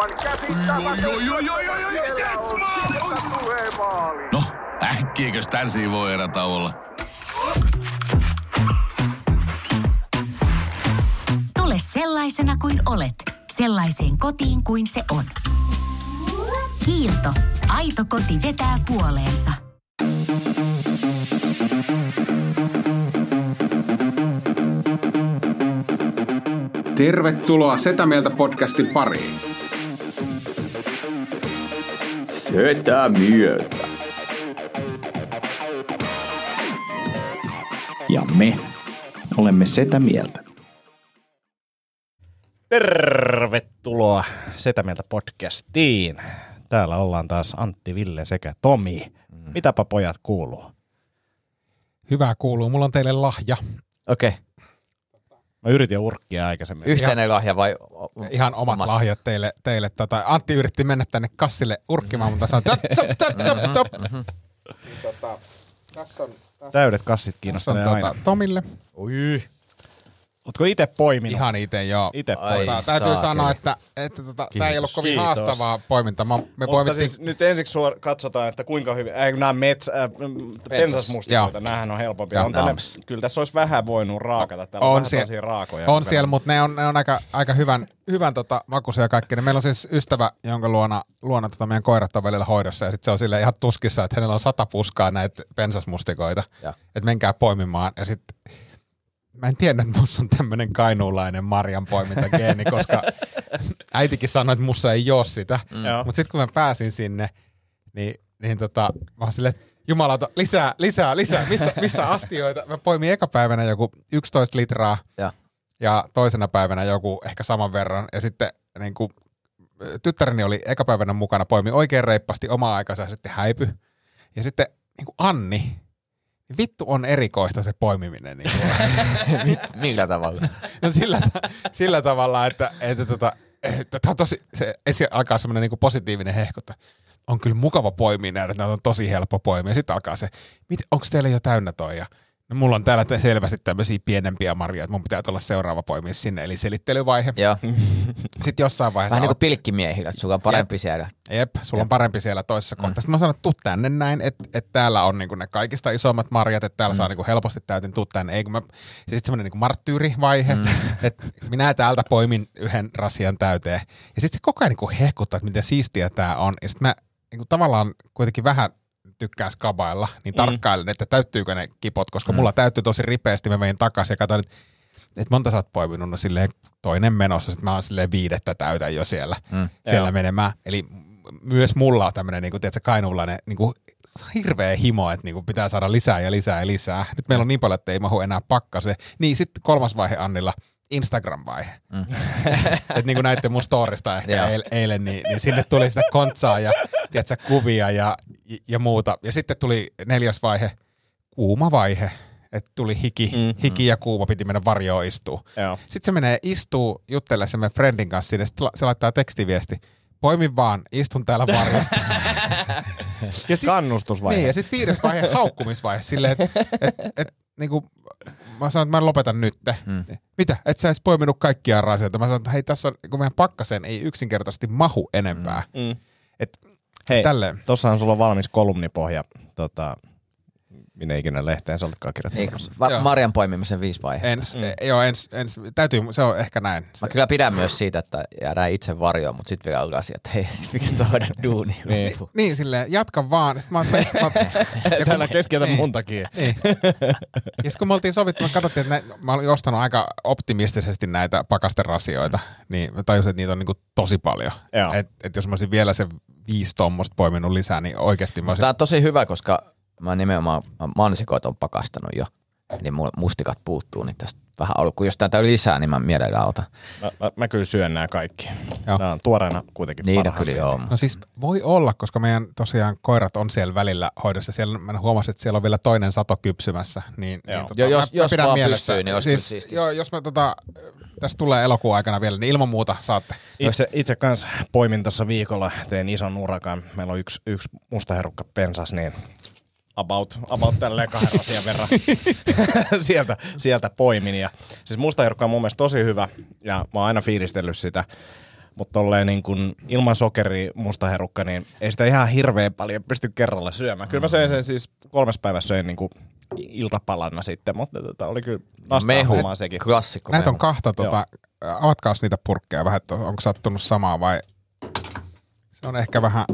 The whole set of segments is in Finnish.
aivan käsittämätöntä. Yes, no, äkkiäkös tän siivoo erätauolla? Tule sellaisena kuin olet, sellaiseen kotiin kuin se on. Kiilto. Aito koti vetää puoleensa. Tervetuloa Setämieltä podcastin pariin. Setämieltä. Ja me olemme Setämieltä. Tervetuloa Setämieltä podcastiin. Täällä ollaan taas Antti, Ville sekä Tomi. Mitäpä pojat kuuluu? Hyvää kuuluu. Mulla on teille lahja. Okei. Okay. Mä yritin urkkia aikaisemmin. Yhteinen lahja vai? Ihan omat lahjat teille. Antti yritti mennä tänne kassille urkkimaan, mutta sanoi top. Täydet kassit kiinnostaa aina. Tomille. Ui. Ootko itse poiminut? Ihan itse, joo. Täytyy sanoa, että tämä ei ollut kovin haastavaa poiminta. Mutta siis nyt ensiksi katsotaan, että kuinka hyvin. Nämä pensasmustikoita, näähän on helpompia. Kyllä tässä olisi vähän voinut raakata. Täällä on vähän raakoja. On siellä, mutta ne on aika hyvän makuisia kaikki. Meillä on siis ystävä, jonka luona meidän koirat on välillä hoidossa. Ja sitten se on silleen ihan tuskissa, että hänellä on 100 puskaa näitä pensasmustikoita. Että menkää poimimaan. Ja sitten... Mä en tiedä, että musta on tämmönen kainuulainen marjanpoimintageeni, koska äitikin sanoi, että musta ei oo sitä. Mm. Mut sit kun mä pääsin sinne, niin mä oon silleen, että jumalauta, lisää, missä astioita? Mä poimin eka päivänä joku 11 litraa ja toisena päivänä joku ehkä saman verran. Ja sitten niin kun, tyttäreni oli eka päivänä mukana, poimi oikein reippaasti omaa aikansa ja sitten häipy. Ja sitten niin kun Anni... Vittu on erikoista se poimiminen. Niin millä tavalla? No sillä tavalla, että tämä on tosi, se alkaa semmoinen niin kuin positiivinen hehkota. On kyllä mukava poimia näitä, että on tosi helppo poimia. Sitten alkaa se, onko teillä jo täynnä toi? Ja, no mulla on täällä selvästi tämmöisiä pienempiä marjoja, että mun pitää tulla seuraava poimia sinne, eli selittelyvaihe. Joo. Sitten jossain vaiheessa... Vähän niin kuin pilkkimiehillä, että sulla on parempi siellä. Jep, sulla on parempi siellä toisessa kohtaa. Sitten mä sanon, että tuu tänne näin, että täällä on niinku ne kaikista isommat marjat, että täällä saa niinku helposti täytin, tuu tänne. Ei, kun mä... Sitten semmoinen niinku marttyyrivaihe, että minä täältä poimin yhden rasian täyteen. Ja sitten se koko ajan niinku hehkuttaa, että miten siistiä tää on. Ja sitten mä niinku tavallaan kuitenkin vähän... tykkää skabailla, niin tarkkailen, että täyttyykö ne kipot, koska mulla täyttyy tosi ripeästi, mä vein takaisin ja katsoin, että monta sä oot poiminut, no silleen toinen menossa, sit mä oon silleen 5 täytän jo siellä menemään, eli myös mulla on tämmönen, niin kuin tiedätkö, kainuulainen niin kuin hirveä himo, että niin kuin pitää saada lisää ja lisää ja lisää, nyt meillä on niin paljon, että ei mahu enää pakkaseen, niin sitten 3. vaihe Annilla, Instagram-vaihe. Että niin kuin näitte mun storista ehkä eilen, niin sinne tuli sitä kontsaa ja tiedätkö, kuvia ja muuta. Ja sitten tuli 4. vaihe, kuuma vaihe. Että tuli hiki ja kuuma, piti mennä varjoon istua. Sitten se menee istuu juttelee sen meidän friendin kanssa sinne, sitten se laittaa tekstiviesti. Poimin vaan, istun täällä varjossa. Kannustusvaihe. Niin, ja sitten 5. vaihe, haukkumisvaihe. Silleen, että niinku... Mä sanoin, että mä lopetan nyt. Mitä? Et sä edes poiminut kaikkia rasioita. Mä sanoin, että hei, tässä on, kun meidän pakkaseen ei yksinkertaisesti mahu enempää. Et, hei, tossahan sulla on valmis kolumnipohja, minne ikinä lehteen sä olitkaan kirjoittamassa. Marjan poimimisen 5 vaihetta. Joo, täytyy, se on ehkä näin. Mä kyllä pidän myös siitä, että jäädään itse varjoon, mutta sit vielä alkaa siihen, että hei, miksi tuoda duuni? Niin, silleen, jatka vaan. Sitten täällä keskellä mun takia. Ja kun me oltiin sovittu, me katsottiin, että mä olin ostanut aika optimistisesti näitä pakasterasioita, niin mä tajusin, että niitä on tosi paljon. Että jos mä olisin vielä se 5 tommosta poiminut lisää, niin oikeasti mä olisin... Tää on tosi hyvä, koska... Mä nimenomaan mansikoita on pakastanut jo, niin mustikat puuttuu, niin tästä vähän alku. Kun jos täältä on lisää, niin mä mielellään otan. Mä kyllä syön nämä kaikki. Joo. Nämä on tuoreena kuitenkin niitä parhaat. Kyllä joo. No siis voi olla, koska meidän tosiaan koirat on siellä välillä hoidossa. Siellä, mä huomasin, että siellä on vielä toinen sato kypsymässä. Jos mä vaan pystyy, niin olisi siis, jos mä tässä tulee elokuun aikana vielä, niin ilman muuta saatte. Itse kanssa poimin tuossa viikolla, tein ison urakan. Meillä on yksi mustaherukka pensas, niin... About tälleen 2 asian verran sieltä poimin. Ja, siis mustaherukka on mun mielestä tosi hyvä ja mä oon aina fiilistellyt sitä. mutta tolleen niin kuin ilman sokeri mustaherukka, niin ei sitä ihan hirveän paljon pysty kerralla syömään. Kyllä mä söin sen siis 3 päivässä söin niin kuin iltapalana sitten, mutta oli kyllä vastaanhumaa sekin. Klassikko. Näitä on kahta, avatkaas niitä purkkeja vähän, että onko sattunut samaa vai se on ehkä vähän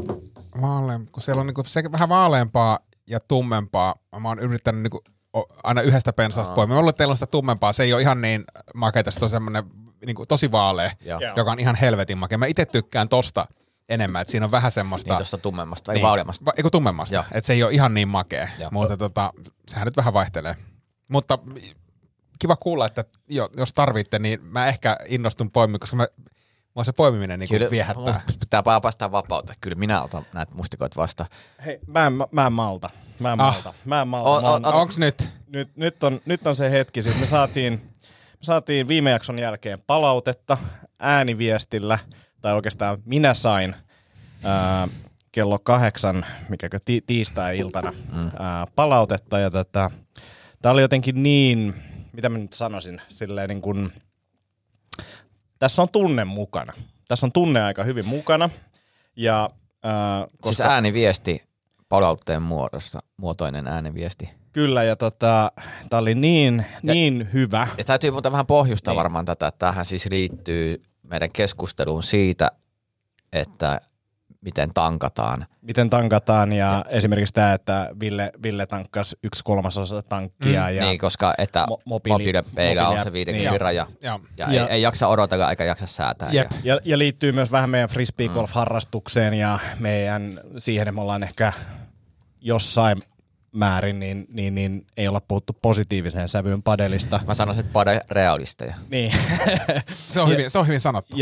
vaaleampaa, kun siellä on niin kuin se vähän vaaleampaa ja tummempaa. Mä oon yrittänyt niin kuin aina yhdestä pensaasta poimia. Mä luulen, että teillä on sitä tummempaa. Se ei ole ihan niin makeita. Se on semmoinen niin kuin tosi vaalea, joka on ihan helvetin makea. Mä itse tykkään tosta enemmän. Että siinä on vähän semmoista... Niin tosta tummemmasta, ei niin, vaaleammasta. Eiku tummemmasta. Että se ei ole ihan niin makea. Ja. Mutta sehän nyt vähän vaihtelee. Mutta kiva kuulla, että jos tarvitte, niin mä ehkä innostun poimiin, koska mua se poimiminen niin kuin viehättää. Pitää päästä vapauteen. Kyllä minä otan näitä mustikoita vastaan. Hei, mä en malta. Onks nyt? Nyt on se hetki. Siis me saatiin viime jakson jälkeen palautetta ääniviestillä, tai oikeastaan minä sain kello 8, mikäkö tiistai-iltana palautetta. Ja tää oli jotenkin niin, mitä mä nyt sanoisin, silleen niin kuin... Tässä on tunne mukana. Tässä on tunne aika hyvin mukana. Ja, koska... Siis ääniviesti, palautteen muotoinen ääniviesti. Kyllä, ja tämä oli niin hyvä. Ja täytyy muuta vähän pohjusta niin. Varmaan tätä. Tämähän siis liittyy meidän keskusteluun siitä, että miten tankataan. Ja esimerkiksi tämä, että Ville tankkasi 1/3 tankkia. Ja niin, koska että mobiilipeillä on se 50 raja. Ja ei jaksa odotella eikä jaksa säätää. Ja liittyy myös vähän meidän frisbeegolf-harrastukseen ja meidän siihen, että me ollaan ehkä jossain määrin, niin ei olla puhuttu positiiviseen sävyyn padelista. Mä sanoisin, että paderealisteja. Niin. se on hyvin sanottu.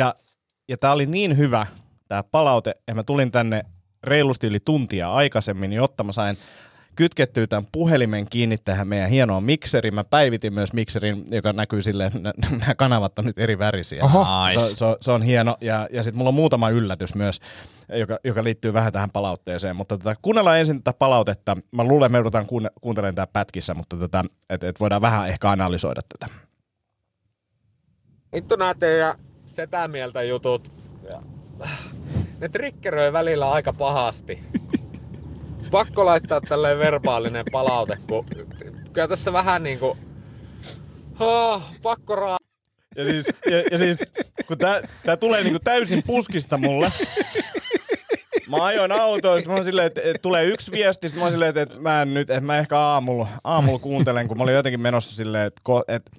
Ja tämä oli niin hyvä... Tämä palaute, ja mä tulin tänne reilusti yli tuntia aikaisemmin, jotta mä sain kytkettyä tämän puhelimen kiinni tähän meidän hienoon mikseriin. Mä päivitin myös mikserin, joka näkyy silleen, nämä kanavat on nyt eri värisiä. Nice. Se on hieno, ja sitten mulla on muutama yllätys myös, joka liittyy vähän tähän palautteeseen. Mutta kuunnellaan ensin tätä palautetta. Mä luulen, että me joudutaan kuuntelemaan tää pätkissä, mutta et voidaan vähän ehkä analysoida tätä. Nyt on nää teidän setämieltä jutut. Ne triggeröi välillä aika pahasti. Pakko laittaa tälleen verbaalinen palaute, kun kyllä tässä vähän niinku... pakko Ja siis, kun tää tulee niinku täysin puskista mulle. Mä ajoin autoon, sit mä oon silleen, että tulee yksi viesti, sit mä oon silleen, että mä en nyt, että mä ehkä aamulla kuuntelen, kun mä olin jotenkin menossa silleen, että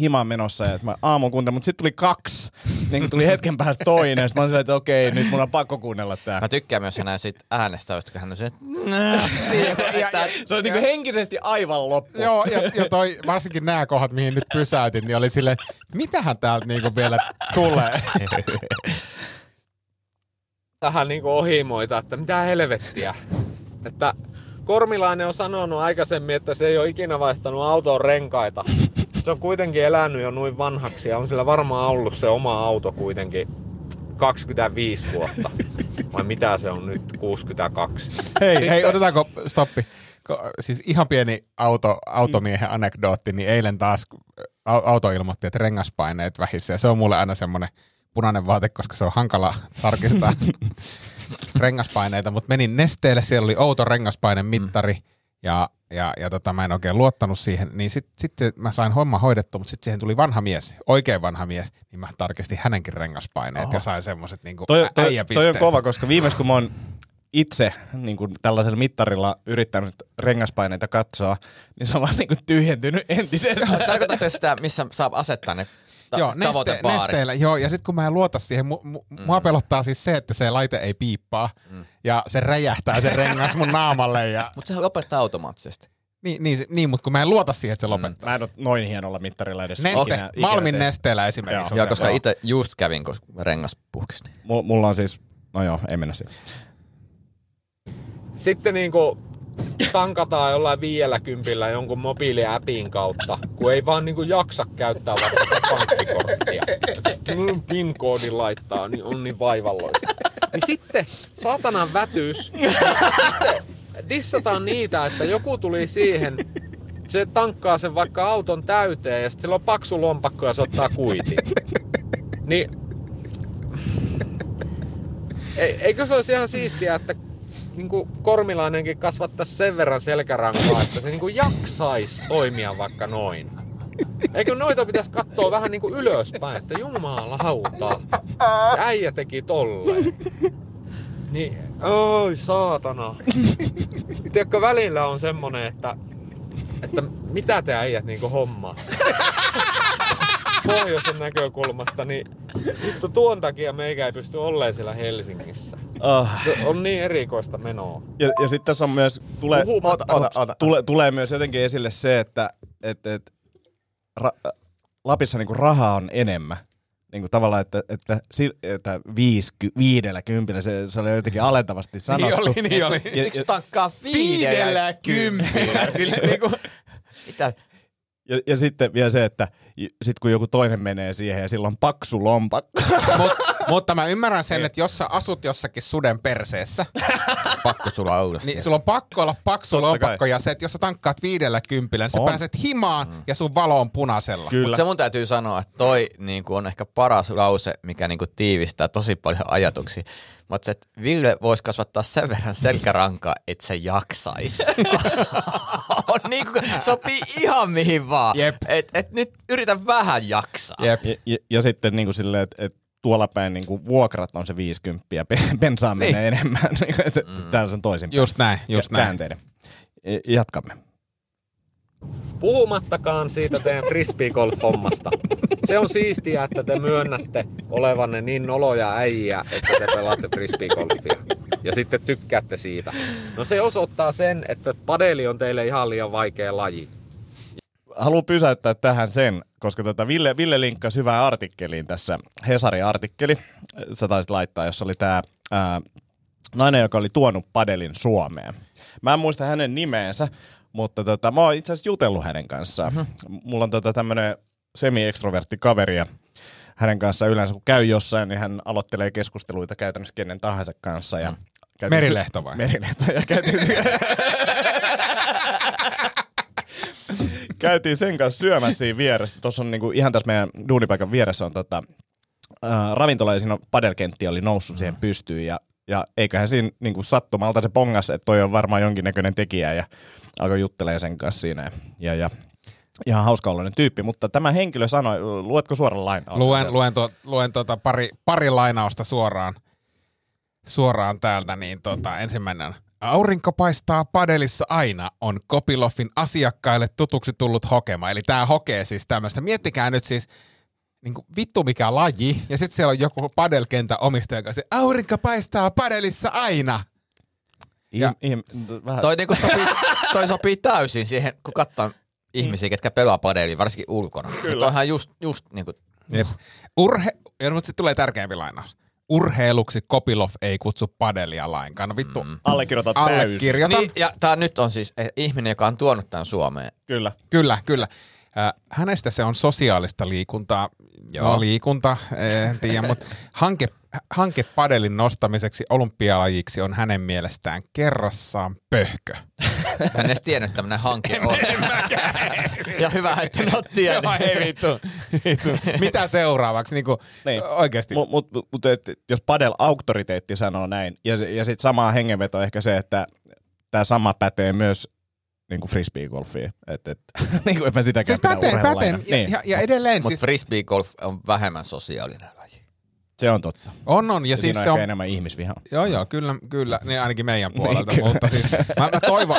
himaan menossa, ja että mä aamulla kuuntelen, mutta sit tuli 2, niin tuli hetken päästä toinen, sit mä oon silleen, että okei, nyt mun on pakko kuunnella tää. Mä tykkään myös hänen sit äänestäystä, kun hän on se, että... Se on niinku henkisesti aivan loppu. Joo, ja toi, varsinkin nää kohdat, mihin nyt pysäytin, niin oli silleen, mitähän täältä niinku vielä tulee? Tähän niinku ohimoita, että mitä helvettiä. Että Kormilainen on sanonut aikaisemmin, että se ei ole ikinä vaihtanut autoon renkaita. Se on kuitenkin elänyt jo noin vanhaksi ja on sillä varmaan ollut se oma auto kuitenkin 25 vuotta. Vai mitä se on nyt, 62. Hei, otetaanko stoppi. Siis ihan pieni automiehen anekdootti, niin eilen taas auto ilmoitti, että rengaspaineet vähissä ja se on mulle aina semmoinen punainen vaate, koska se on hankala tarkistaa rengaspaineita, mutta menin Nesteelle, siellä oli outo rengaspainemittari ja mä en oikein luottanut siihen, niin sitten mä sain homma hoidettua, mutta sitten siihen tuli vanha mies, oikein vanha mies, niin mä tarkistin hänenkin rengaspaineet ja sain semmoiset niinku äijäpisteet. Toi on kova, koska viimeis kun mä oon itse niin kuin tällaisella mittarilla yrittänyt rengaspaineita katsoa, niin se on vaan niin kuin tyhjentynyt entisestään. Tarkoitatko sitä, missä saa asettaa ne? Joo, Nesteellä, ja sitten kun mä en luota siihen, mua pelottaa siis se, että se laite ei piippaa, ja se räjähtää se rengas mun naamalle. Ja... Mutta sehän lopettaa automaattisesti. Niin, mutta kun mä en luota siihen, että se lopettaa. Mä en ole noin hienolla mittarilla edes. Malmin Nesteellä esimerkiksi. Joo, koska itse just kävin, kun rengas puhkesi. Mulla on siis, no joo, ei mennä siihen. Sitten niinku... Tankataan jollain 50 jonkun mobiiliäpin kautta, kun ei vaan niinku jaksa käyttää vaikka pankkikorttia. PIN-koodin laittaa, niin on niin vaivalloista. Niin sitten saatanan vätys, dissataan niitä, että joku tuli siihen, se tankkaa sen vaikka auton täyteen ja sitten sillä on paksu lompakko ja se ottaa kuitin. Niin Eikö se olisi ihan siistiä, että niinku Kormilainenkin kasvattaisi sen verran selkärankaa, että se niinku jaksaisi toimia vaikka noin? Eikö noita pitäisi katsoa vähän niinku ylöspäin, että jumalauta, äijä teki tolleen. Niin, oi saatana. Tiedätkö, välillä on semmonen, että mitä te äijät niinku hommaa? Pohjoisen näkökulmasta, niin vittu tuon takia meikä ei pysty olleen siellä Helsingissä. On niin erikoista menoa. Ja sitten tässä on myös, tulee myös jotenkin esille se, että Lapissa niinku rahaa on enemmän. Niinku tavallaan, että 50 se oli jotenkin alentavasti sanottu. Niin oli. Yksi tankkaa 50. Sille niinku, mitä? Ja sitten vielä se, että sit kun joku toinen menee siihen ja sillä on paksu lompakko. Mutta mä ymmärrän sen, että jos sä asut jossakin suden perseessä, pakko sulla olla niin sulla on pakko olla paksu lompakko ja se, että jos sä tankkaat 50, niin sä pääset himaan ja sun valo on punaisella. Mutta se mun täytyy sanoa, että toi niinku on ehkä paras lause, mikä niinku tiivistää tosi paljon ajatuksia. Mutta että Ville voisi kasvattaa sen verran selkärankaa, että se jaksaisi. Niinku, sopii ihan mihin vaan. Et nyt yritän vähän jaksaa. Ja sitten niinku silleen, että tuolla päin niinku vuokrat on se 50 ja bensaa menee niin enemmän. Täällä on toisinpäin. Just näin. Käänteiden. Jatkamme. Puhumattakaan siitä teidän frisbeegolf-hommasta. Se on siistiä, että te myönnätte olevanne niin noloja äijä, että te pelaatte frisbeegolfia. Ja sitten tykkäätte siitä. No se osoittaa sen, että padeli on teille ihan liian vaikea laji. Haluan pysäyttää tähän sen, koska Ville linkkasi hyvään artikkeliin tässä. Hesarin artikkeli. Sä taisit laittaa, jossa oli tää nainen, joka oli tuonut padelin Suomeen. Mä en muista hänen nimeensä, mutta mä oon itse asiassa jutellut hänen kanssaan. Mulla on tämmönen semi-ekstrovertti kaveri ja hänen kanssaan yleensä kun käy jossain, niin hän aloittelee keskusteluita käytännössä kenen tahansa kanssa. Ja Merilehto vai? Merilehto. Ja käytiin sen kanssa syömässä siinä vieressä. Tuossa on niinku, ihan tässä meidän duunipaikan vieressä on ravintola ja siinä padelkentti oli noussut siihen pystyyn. Ja eiköhän siinä niinku sattumalta se pongas, että toi on varmaan jonkinnäköinen tekijä ja alkoi juttelemaan sen kanssa siinä. Ja ihan hauskaoloinen tyyppi, mutta tämä henkilö sanoi, luetko suoran lainauksen? Luen pari lainausta suoraan täältä, niin ensimmäinen on. Aurinko paistaa padelissa aina, on Kopilovin asiakkaille tutuksi tullut hokema. Eli tämä hokee siis tämmöistä. Miettikää nyt siis, niin kuin vittu mikä laji, ja sitten siellä on joku padelkentän omistaja, joka sanoo, aurinko paistaa padelissa aina. Toi sopii täysin siihen, kun katsoo ihmisiä, ketkä pelaa padeliin, varsinkin ulkona. Kyllä. Toihan just niinku. Ja nyt sitten tulee tärkeämpi lainaus. Urheiluksi Kopilov ei kutsu padelia lainkaan. No vittu. Allekirjoitan. Niin, ja tää nyt on siis ihminen, joka on tuonut tämän Suomeen. Kyllä. Hänestä se on sosiaalista liikuntaa. Joo. No, liikunta, en tiedä, mutta hanke padelin nostamiseksi olympialajiksi on hänen mielestään kerrassaan pöhkö. Hän edes tiennyt, että tämmönen hanke on. Ja hyvä, että en ole tiennyt. Joo, ei vittu. Mitä seuraavaksi? Niinku, niin. Oikeasti. Mutta jos padel-auktoriteetti sanoo näin, ja sitten sama hengenveto ehkä se, että tämä sama pätee myös niinku frisbeegolfiin. Niinku en mä sitäkään siis pidä urheilulaina. Niin. Ja edelleen. Mutta siis frisbeegolf on vähemmän sosiaalinen laji. Se on totta. On. Ja siis on se on enemmän ihmisvihaa. Joo, kyllä. Niin ainakin meidän puolelta. Mutta siis, mä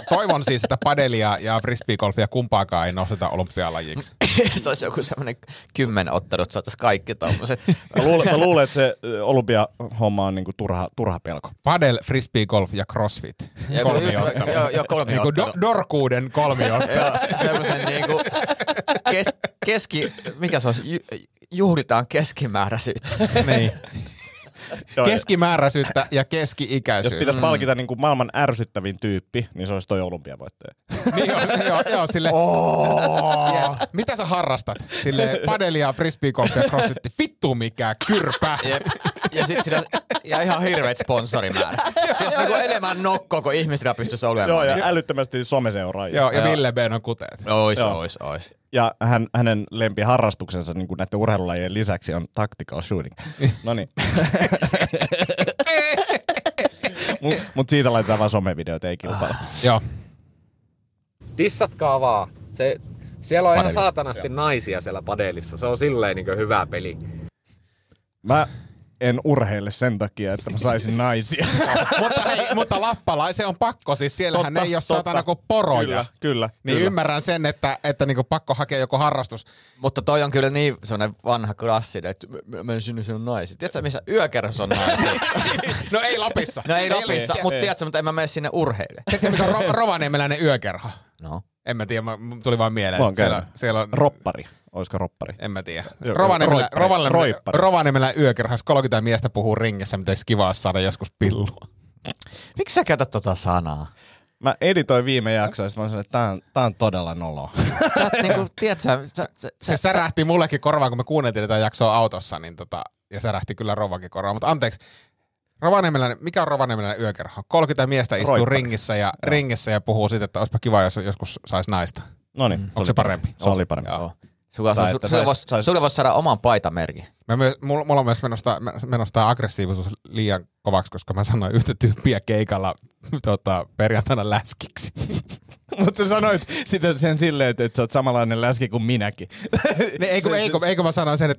toivon siis, että padelia ja frisbeegolfia kumpaakaan ei nosteta olympialajiksi. Se olisi joku semmoinen 10 ottanut, saataisiin kaikki tommoset. Mä luulen, että se olympiahomma on niinku turha pelko. Padel, frisbeegolf ja crossfit. Kolmiottelu. Joo, kolmiottelu. Niinku dorkuuden kolmiottelu. Joo, semmoisen niinku mikä se olisi? Juhlitaan keskimääräisyyttä. Niin. Keskimääräisyyttä ja keski-ikäisyyttä. Jos pitäisi palkita niin kuin maailman ärsyttävin tyyppi, niin se olisi toi olympiavoittaja. Niin on, joo, sille. Yes. Mitä sä harrastat? Sille padelia, frisbeegolfia, crossfitti. Vittu mikä kyrpä. Ja sit siinä ja ihan hirveet sponsorimäärät. Se on niinku enemmän nokko, kun ihmisillä pystyisi olemaan. Joo, ja älyttömästi someseuraajia. Joo, ja Ville B. on kuteet. Ois. Ja hänen lempiharrastuksensa niin kuin näiden urheilulajien lisäksi on tactical shooting. No niin. Mut siitä laitetaan vaan somevideot, ei kilpailla. Joo. Dissatkaa vaan. Siellä on padeli. Ihan saatanasti naisia siellä padelissa. Se on silleen niin kuin hyvä peli. Mä en urheile sen takia, että mä saisin naisia. mutta lappalaisen on pakko, siis siellähän totta, ei ole satana kuin poroja. Kyllä. Niin kyllä. Ymmärrän sen, että niinku pakko hakea joku harrastus. Mutta toi on kyllä niin sellainen vanha klassinen, että mä en synny sinun naisiin. Tiedätkö missä yökerros on naiset? No ei Lapissa. Ei. Mutta tiedätkö, mutta en mä mene sinne urheille. Tiedätkö mikä on rovaniemeläinen yökerho? No. En mä tiedä, tuli vaan mieleen. Siellä on roppari. Olisiko roppari? En mä tiedä. Rovaniemellä yökerhossa 30 miestä puhuu ringissä, miten kivaa saada joskus pillua. Miksi sä käytät tota sanaa? Mä editoin viime jaksoa, ja mä sanoin, että tää on todella noloa. Se särähti mullekin korvaan, kun me kuunneltiin tätä jaksoa autossa, niin ja särähti kyllä Rovankin korvaan. Mutta anteeksi, mikä on Rovaniemeläinen yökerho? 30 miestä istuu roippari. ringissä ja puhuu siitä, että olisipa kiva, jos joskus saisi naista. No niin. Onko se parempi? Se oli parempi, joo. Sulle voisi saada oman paitamerkin. Mulla on myös menossa tämä aggressiivisuus liian kovaksi, koska mä sanoin yhtä tyyppiä keikalla perjantaina läskiksi. Mutta sä sanoit sitä sen silleen, että sä oot samanlainen läski kuin minäkin. Eikö mä sanoin sen,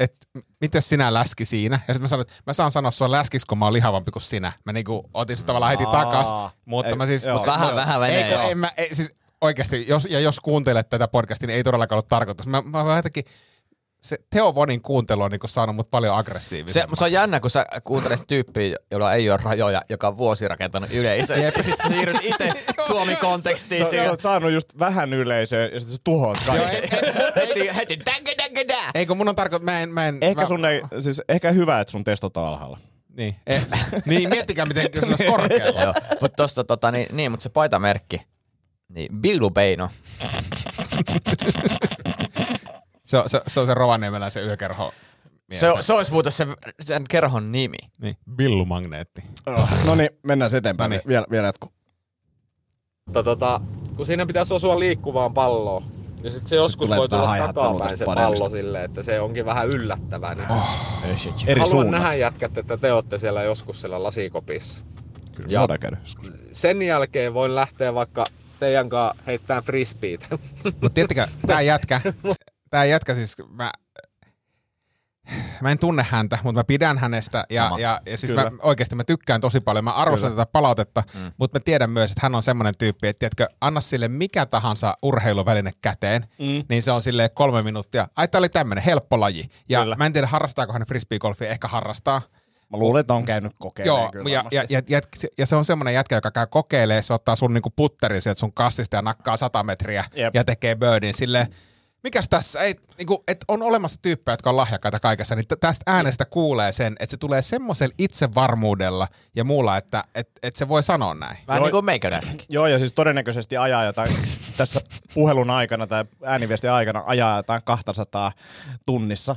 että miten sinä läski siinä? Ja sit mä sanoin, että mä saan sanoa sua läskiksi, kun mä oon lihavampi kuin sinä. Mä niinku otin sitä tavallaan heti takas. Mutta mä siis... Vähän veneen joo. Oikeasti, jos kuuntelet tätä podcastia, niin ei todellakaan ollut tarkoitus. Mä jotenkin, se Theo Vonin kuuntelu on niin saanut mut paljon aggressiivisemmin. Se on jännä, kun sä kuuntelet tyyppiä, jolla ei ole rajoja, joka on vuosi rakentanut yleisöön. Ja sit sä siirryt itse Suomi-kontekstiin. Sä oot saanut just vähän yleisöön ja sit sä tuhoat kaiken. Heti dänkä. Eikö mun on tarkoitus, ehkä hyvä, että sun testot on alhaalla. Niin, niin miettikää, miten se olisi korkealla. Mutta tosta mutta se paitamerkki. Niin, Bilubeino. Se on se rovaniemeläisen yökerho. Se olisi muuten sen kerhon nimi. Niin, Billumagneetti. No niin, mennään eteenpäin. Noniin. Vielä jatkuu. Kun siinä pitäisi osua liikkuvaan palloon, niin sit se joskus voi tulla takapäin se pallo silleen, että se onkin vähän yllättävää. Haluan nähdä jätkät, että te olette siellä joskus siellä lasikopissa. Kyllä, ja voidaan käydä joskus. Sen jälkeen voin lähteä vaikka... teidän kanssa heittää frisbeitä. Mutta tiettikö, tää jätkä siis, mä en tunne häntä, mutta mä pidän hänestä ja siis mä tykkään tosi paljon, mä arvostan tätä palautetta, mutta mä tiedän myös, että hän on semmoinen tyyppi, että tiedätkö, anna sille mikä tahansa urheiluväline käteen, niin se on silleen 3 minuuttia, ai tää oli tämmönen helppo laji, ja kyllä. Mä en tiedä harrastaako hän frisbeegolfia, ehkä harrastaa. Mä luulen, että on käynyt kokeilemaan. Joo, kyllä ja se on semmoinen jätkä, joka käy kokeilemaan, se ottaa sun niinku putterin sieltä sun kassista ja nakkaa 100 metriä ja tekee birdin silleen. Mikäs tässä, niinku, et on olemassa tyyppejä, jotka on lahjakkaita kaikessa, niin tästä äänestä kuulee sen, että se tulee semmoisella itsevarmuudella ja muulla, että se voi sanoa näin. Vähän niin kuin meikäläisenkin. Joo, ja siis todennäköisesti ajaa jotain, tässä puhelun aikana tai ääniviestin aikana ajaa jotain 200 tunnissa.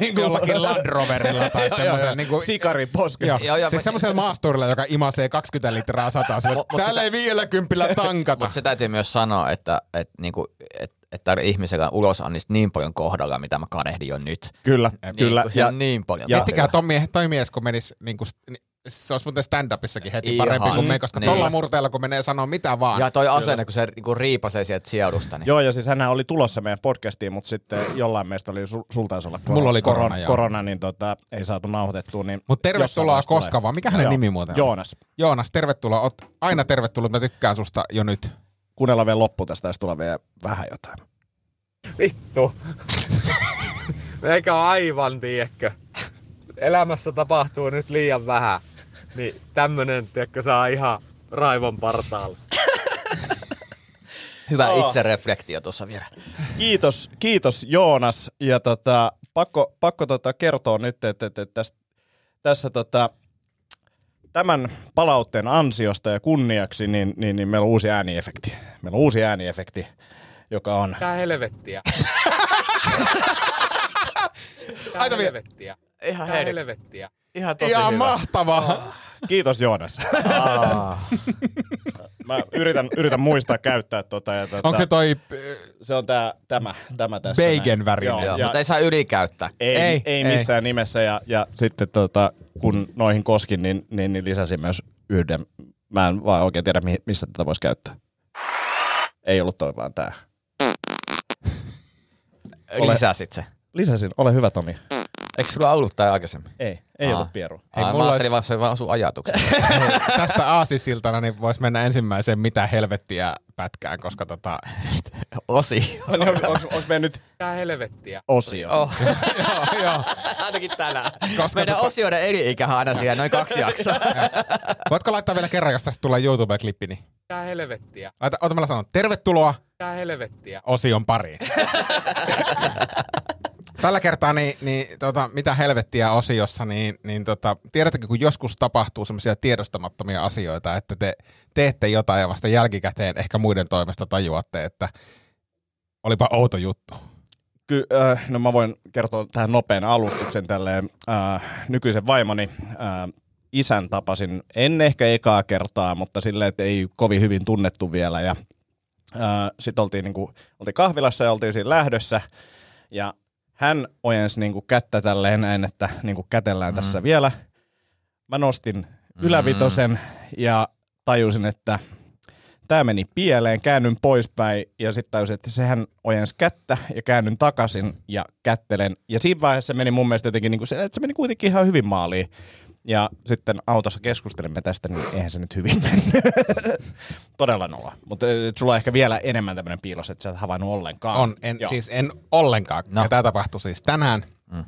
Niin jollakin Land Roverilla tai semmoisella. Niin sikariposkessa. Siis semmoisella maasturilla, joka imasee 20 litraa sataa. Täällä ei 50 tankata. Mutta se täytyy myös sanoa, että oli ihmisen ulosannista niin paljon kohdalla, mitä mä kadehdin jo nyt. Kyllä. Se on niin paljon. Miettikää toi mies, kun menisi, se olisi muuten stand-upissakin heti parempi kuin me, koska tolla murteella, kun menee sanoa mitä vaan. Ja toi asenne, kun se riipasee sieltä sielusta. Niin. Joo, ja siis hänhän oli tulossa meidän podcastiin, mutta sitten jollain meistä oli sultaisulla korona, niin ei saatu nauhoitettua. Niin mutta tervetuloa koska vaan. Mikä hänen nimi muuten on? Joonas, tervetuloa. Oot aina tervetullut. Mä tykkään susta jo nyt. Kuunnellaan vielä loppu tästä, jos tulee vielä vähän jotain. Vittu. Eikä aivan, tiedätkö. Elämässä tapahtuu nyt liian vähän. Niin tämmönen, tiedätkö, saa ihan raivon partaalle. Hyvä itsereflektio tuossa vielä. Kiitos Joonas. Ja pakko kertoa nyt, että tässä tämän palautteen ansiosta ja kunniaksi, niin meillä on uusi ääniefekti. Joka on... Tää helvettiä. Helvettiä. Ihan tosi hyvä. Mahtavaa. Kiitos Joonas. Mä yritän muistaa käyttää. Onko se toi se on tämä tässä. Bacon väri. Mutta ei saa ylikäyttää. Ei missään nimessä. Ja sitten kun noihin koskin, niin lisäsin myös yhden. Mä en vaan oikein tiedä, missä tätä voisi käyttää. Ei ollut toi vaan tää. Lisäsit se. Lisäsin. Ole hyvä, Tomi. Eikö sulla ollut tää aikaisemmin? Ei ollut pieru. Hei, mulla ajattelin vaan, se vaan sun ajatuksia. Tässä aasisiltana niin vois mennä ensimmäiseen mitä helvettiä pätkään, koska osio. Onks me nyt tää helvettiä? Osio. Oh. Joo. Ainakin tänään. Meidän osioiden elinikähän aina siellä noin 2 jaksoa. Voitko laittaa vielä kerran, jos tästä tulee YouTube-klippi, niin? Tää helvettiä. Ota mä sanon, tervetuloa. Tää helvettiä. Osion pariin. Tällä kertaa, mitä helvettiä osiossa, tiedättekö, kun joskus tapahtuu semmoisia tiedostamattomia asioita, että te teette jotain ja vasta jälkikäteen ehkä muiden toimesta tajuatte, että olipa outo juttu. No mä voin kertoa tähän nopean alustuksen tälleen. Nykyisen vaimoni isän tapasin, en ehkä ekaa kertaa, mutta silleen, että ei kovin hyvin tunnettu vielä. Sitten oltiin kahvilassa ja oltiin siinä lähdössä ja hän ojensi kättä tälleen näin, että kätellään tässä vielä. Mä nostin ylävitosen ja tajusin, että tää meni pieleen, käännyn poispäin ja sitten tajusin, että sehän ojensi kättä ja käännyn takaisin ja kättelen. Ja siinä vaiheessa meni mun mielestä jotenkin, että se meni kuitenkin ihan hyvin maaliin. Ja sitten autossa keskustelimme tästä, niin eihän se nyt hyvin mennyt. Todella nolla. Mutta sulla on ehkä vielä enemmän tämmöinen piilos, että sä et havainnut ollenkaan. En ollenkaan. No. Ja tämä tapahtui siis tänään. Mm.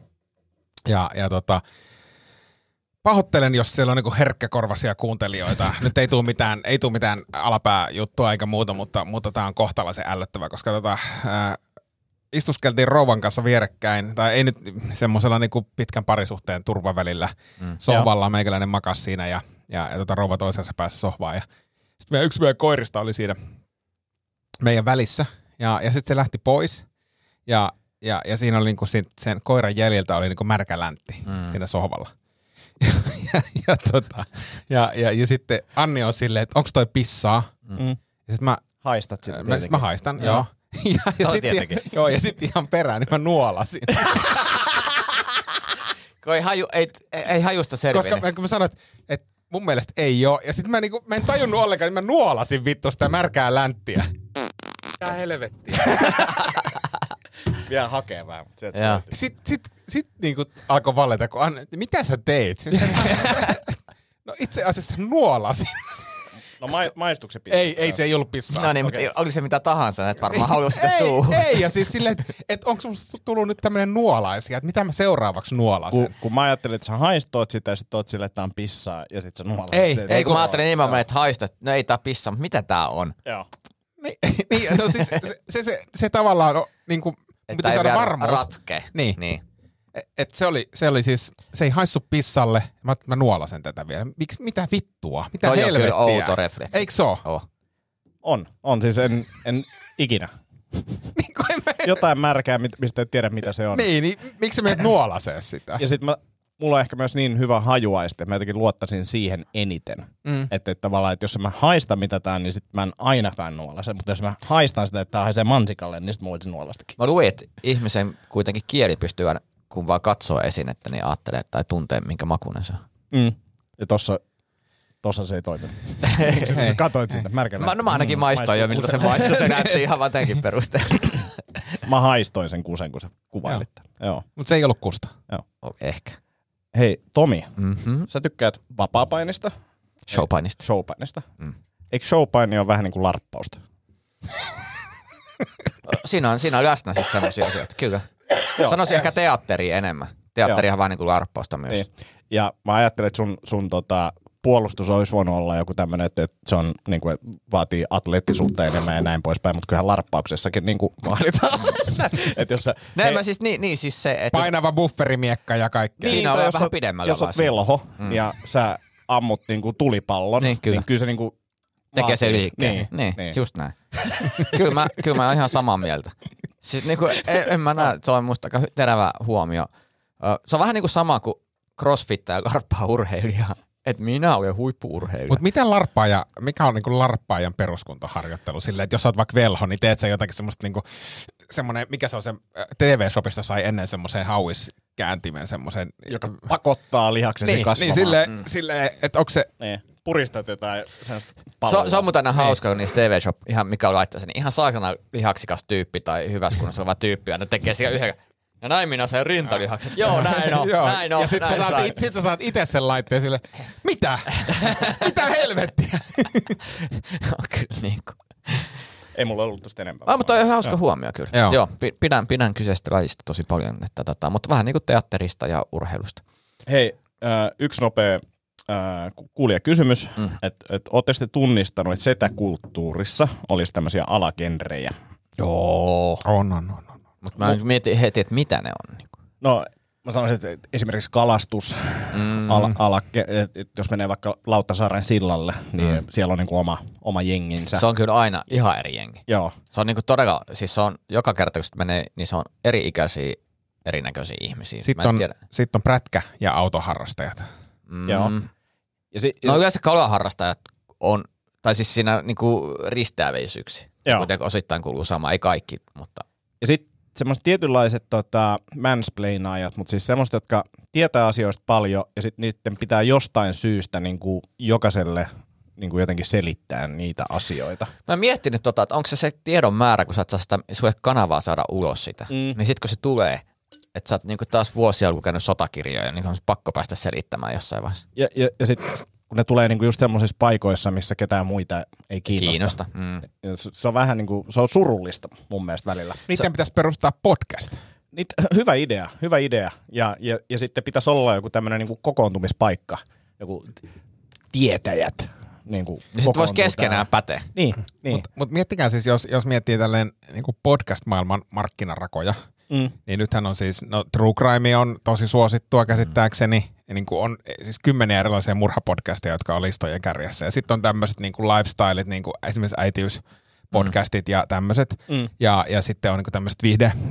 Ja pahoittelen, jos siellä on herkkäkorvaisia kuuntelijoita. Nyt ei tule mitään alapääjuttua eikä muuta, mutta tämä on kohtalaisen ällöttävä, koska istuskeltiin rouvan kanssa vierekkäin, tai ei nyt semmoisella pitkän parisuhteen turvavälillä sohvalla, meikäläinen makasi siinä ja rouva toisensa päässä sohvaan. Ja sitten yksi meidän koirista oli siinä meidän välissä ja sitten se lähti pois ja siinä oli sen koiran jäljiltä oli märkä läntti siinä sohvalla. Ja sitten Anni on silleen, että onko toi pissaa? Mm. Ja sitten mä haistat sitä. Mä haistan, joo. Ja sitten ihan perään, niin mä nuolasin. Ei hajusta selville. Koska kun mä sanoin, että mun mielestä ei oo. Ja sitten mä en tajunnut ollenkaan, niin mä nuolasin vittu sitä märkää länttiä. Tää helvettiä. Vielä hakee vähän. Sitten alkoi valita, kun mitä sä teit? No itse asiassa nuolasin. No maistuuko se pissaa? Ei, se ei ollut pissaa. No niin, okay. Mutta oli se mitä tahansa, et varmaan haluaa sitä suuhun. Ei, ja siis silleen, että onko susta tullut nyt tämmönen nuolaisia, että mitä mä seuraavaksi nuolasen? Kun mä ajattelin, että sä haistoot sitä ja sit oot silleen, että tää on pissaa ja sit sä nuolaset. Kun mä ajattelin enemmän, että haistat, no ei tää pissaa, mutta mitä tää on? Joo. Niin, no siis se tavallaan on niinku, mitä saada varmuus. Ratkee. Niin. Että se oli siis, se ei haissu pissalle, mä nuolasen tätä vielä. Mitä vittua? Mitä toi helvettiä? Toi on kyllä outo refleksi. Eikö se oo? On, siis en ikinä. Jotain märkää, mistä et tiedä mitä se on. Niin, miksi sä menet nuolaseen sitä? Ja sit mulla on ehkä myös niin hyvä hajuaiste, mä jotenkin luottaisin siihen eniten. Mm. Että tavallaan, että jos mä haistan mitä tää on, niin sit mä en ainakaan nuolase. Mutta jos mä haistan sitä, että tää haisee mansikalle, niin sit mä voisin nuolastakin. Mä luin, että ihmisen kuitenkin kieli pystyy aina, kun vaan katsoo esinettä, niin ajattelee tai tuntee, minkä makuinen se on. Mm. Ja tossa se ei toimi. Sä katsoit sitä märkänä. Mä ainakin maistoin jo, miltä se maistui. Se näytti ihan vaan tämänkin perusteella. Mä haistoin sen kusen, kun sä kuvailit. Joo. Mut se ei ollut kusta. Joo. Ehkä. Hei, Tomi, sä tykkäät vapaapainista? Showpainista. Mm. Eikö showpaini ole vähän niin kuin larppausta? Siinä on läsnä siis sellaisia asioita, kyllä. Sanoisin ehkä teatteria enemmän. Teatterihan on vähän niin kuin larppausta myös. Niin. Ja mä ajattelin, että sun puolustus olisi voinut olla joku tämmöinen, että se on, niin kuin, vaatii atleettisuutta enemmän ja näin poispäin, mutta kyllähän larppauksessakin niin kuin maalitaan. Painava bufferimiekka ja kaikkea. Siinä on vähän pidemmällä. Jos olet velho ja sä ammut niin kuin tulipallon, niin kyllä se niin kuin tekee se liikkeen. Niin, just näin. Kyllä mä oon ihan samaa mieltä. Siis en mä näe, se on musta aika terävä huomio. Se on vähän niin kuin sama kuin crossfit ja larppaa urheilijaa. että minä olen huippu-urheilija. Mutta miten larppaaja, mikä on niinku larppaajan peruskuntoharjoittelu silleen, että jos olet vaikka velho, niin teet sä jotakin semmoista niinku, semmoinen, mikä se on se TV-shopista sai ennen semmoiseen hauiskääntimen semmoisen. Joka pakottaa lihaksesi niin, kasvamaan. Niin silleen, että onko se... Niin. Puristat jotain sellaista paloja. Se on muuten aina hauska, kun niissä TV-shop, ihan mikä laittaa sen, niin ihan saakana lihaksikas tyyppi tai hyvässä kunnossa oleva tyyppi, ja ne tekee siellä yhden... Ja näin minä sain rintalihakset. Joo, näin on, näin on. Ja sit sä saat itse sen laitteen sille, mitä? Mitä helvettiä? No kyllä niinku. Ei mulla ollut tosta enempää. Mutta on ihan hauska huomio kyllä. Joo, pidän kyseistä lajista tosi paljon. Mutta vähän niinku teatterista ja urheilusta. Hei, yksi nopea kuulijakysymys. Että ootte sitten tunnistanut, että setäkulttuurissa olisi tämmöisiä alagenrejä? Joo. On. Mutta mä mietin heti, että mitä ne on. No mä sanoisin, että esimerkiksi kalastus, jos menee vaikka Lauttasaaren sillalle, niin siellä on niinku oma jenginsä. Se on kyllä aina ihan eri jengi. Joo. Se on niinku todella, siis se on joka kerta, kun sitä menee, niin se on eri-ikäisiä, erinäköisiä ihmisiä. Sitten on prätkä- ja autoharrastajat. Joo. No yleensä kalaharrastajat on, tai siis siinä niinku risteäveisyyksiä. Kuitenkin osittain kuuluu sama, ei kaikki, mutta... Ja sitten semmoiset tietynlaiset mansplainaajat, mutta siis semmoiset, jotka tietää asioista paljon ja sitten niiden pitää jostain syystä niinku jokaiselle niinku jotenkin selittää niitä asioita. Mä oon miettinyt että onko se tiedon määrä, kun sä et saa sitä sulle kanavaa saada ulos sitä, niin sitten kun se tulee, että sä oot niinku taas vuosia lukenut sotakirjoja, niin on pakko päästä selittämään jossain vaiheessa. Ja sitten kun ne tulee niinku just semmoisissa paikoissa, missä ketään muita ei kiinnosta. Se on vähän niinku, se on surullista mun mielestä välillä. Niiden pitäisi perustaa podcast. Hyvä idea. Ja sitten pitäisi olla joku tämmöinen niinku kokoontumispaikka, joku tietäjät. Niinku ja sitten voisi keskenään päteä. Niin. Mutta miettikää siis, jos miettii tälleen niinku podcast-maailman markkinarakoja, niin nythän on siis, no true crime on tosi suosittua käsittääkseni. Ja niin kuin on siis 10 erilaisia murhapodcasteja, jotka on listojen kärjessä. Ja sitten on tämmöiset niin kuin lifestylet, niin kuin esimerkiksi äitiyspodcastit ja tämmöiset. Ja sitten on niin kuin tämmöiset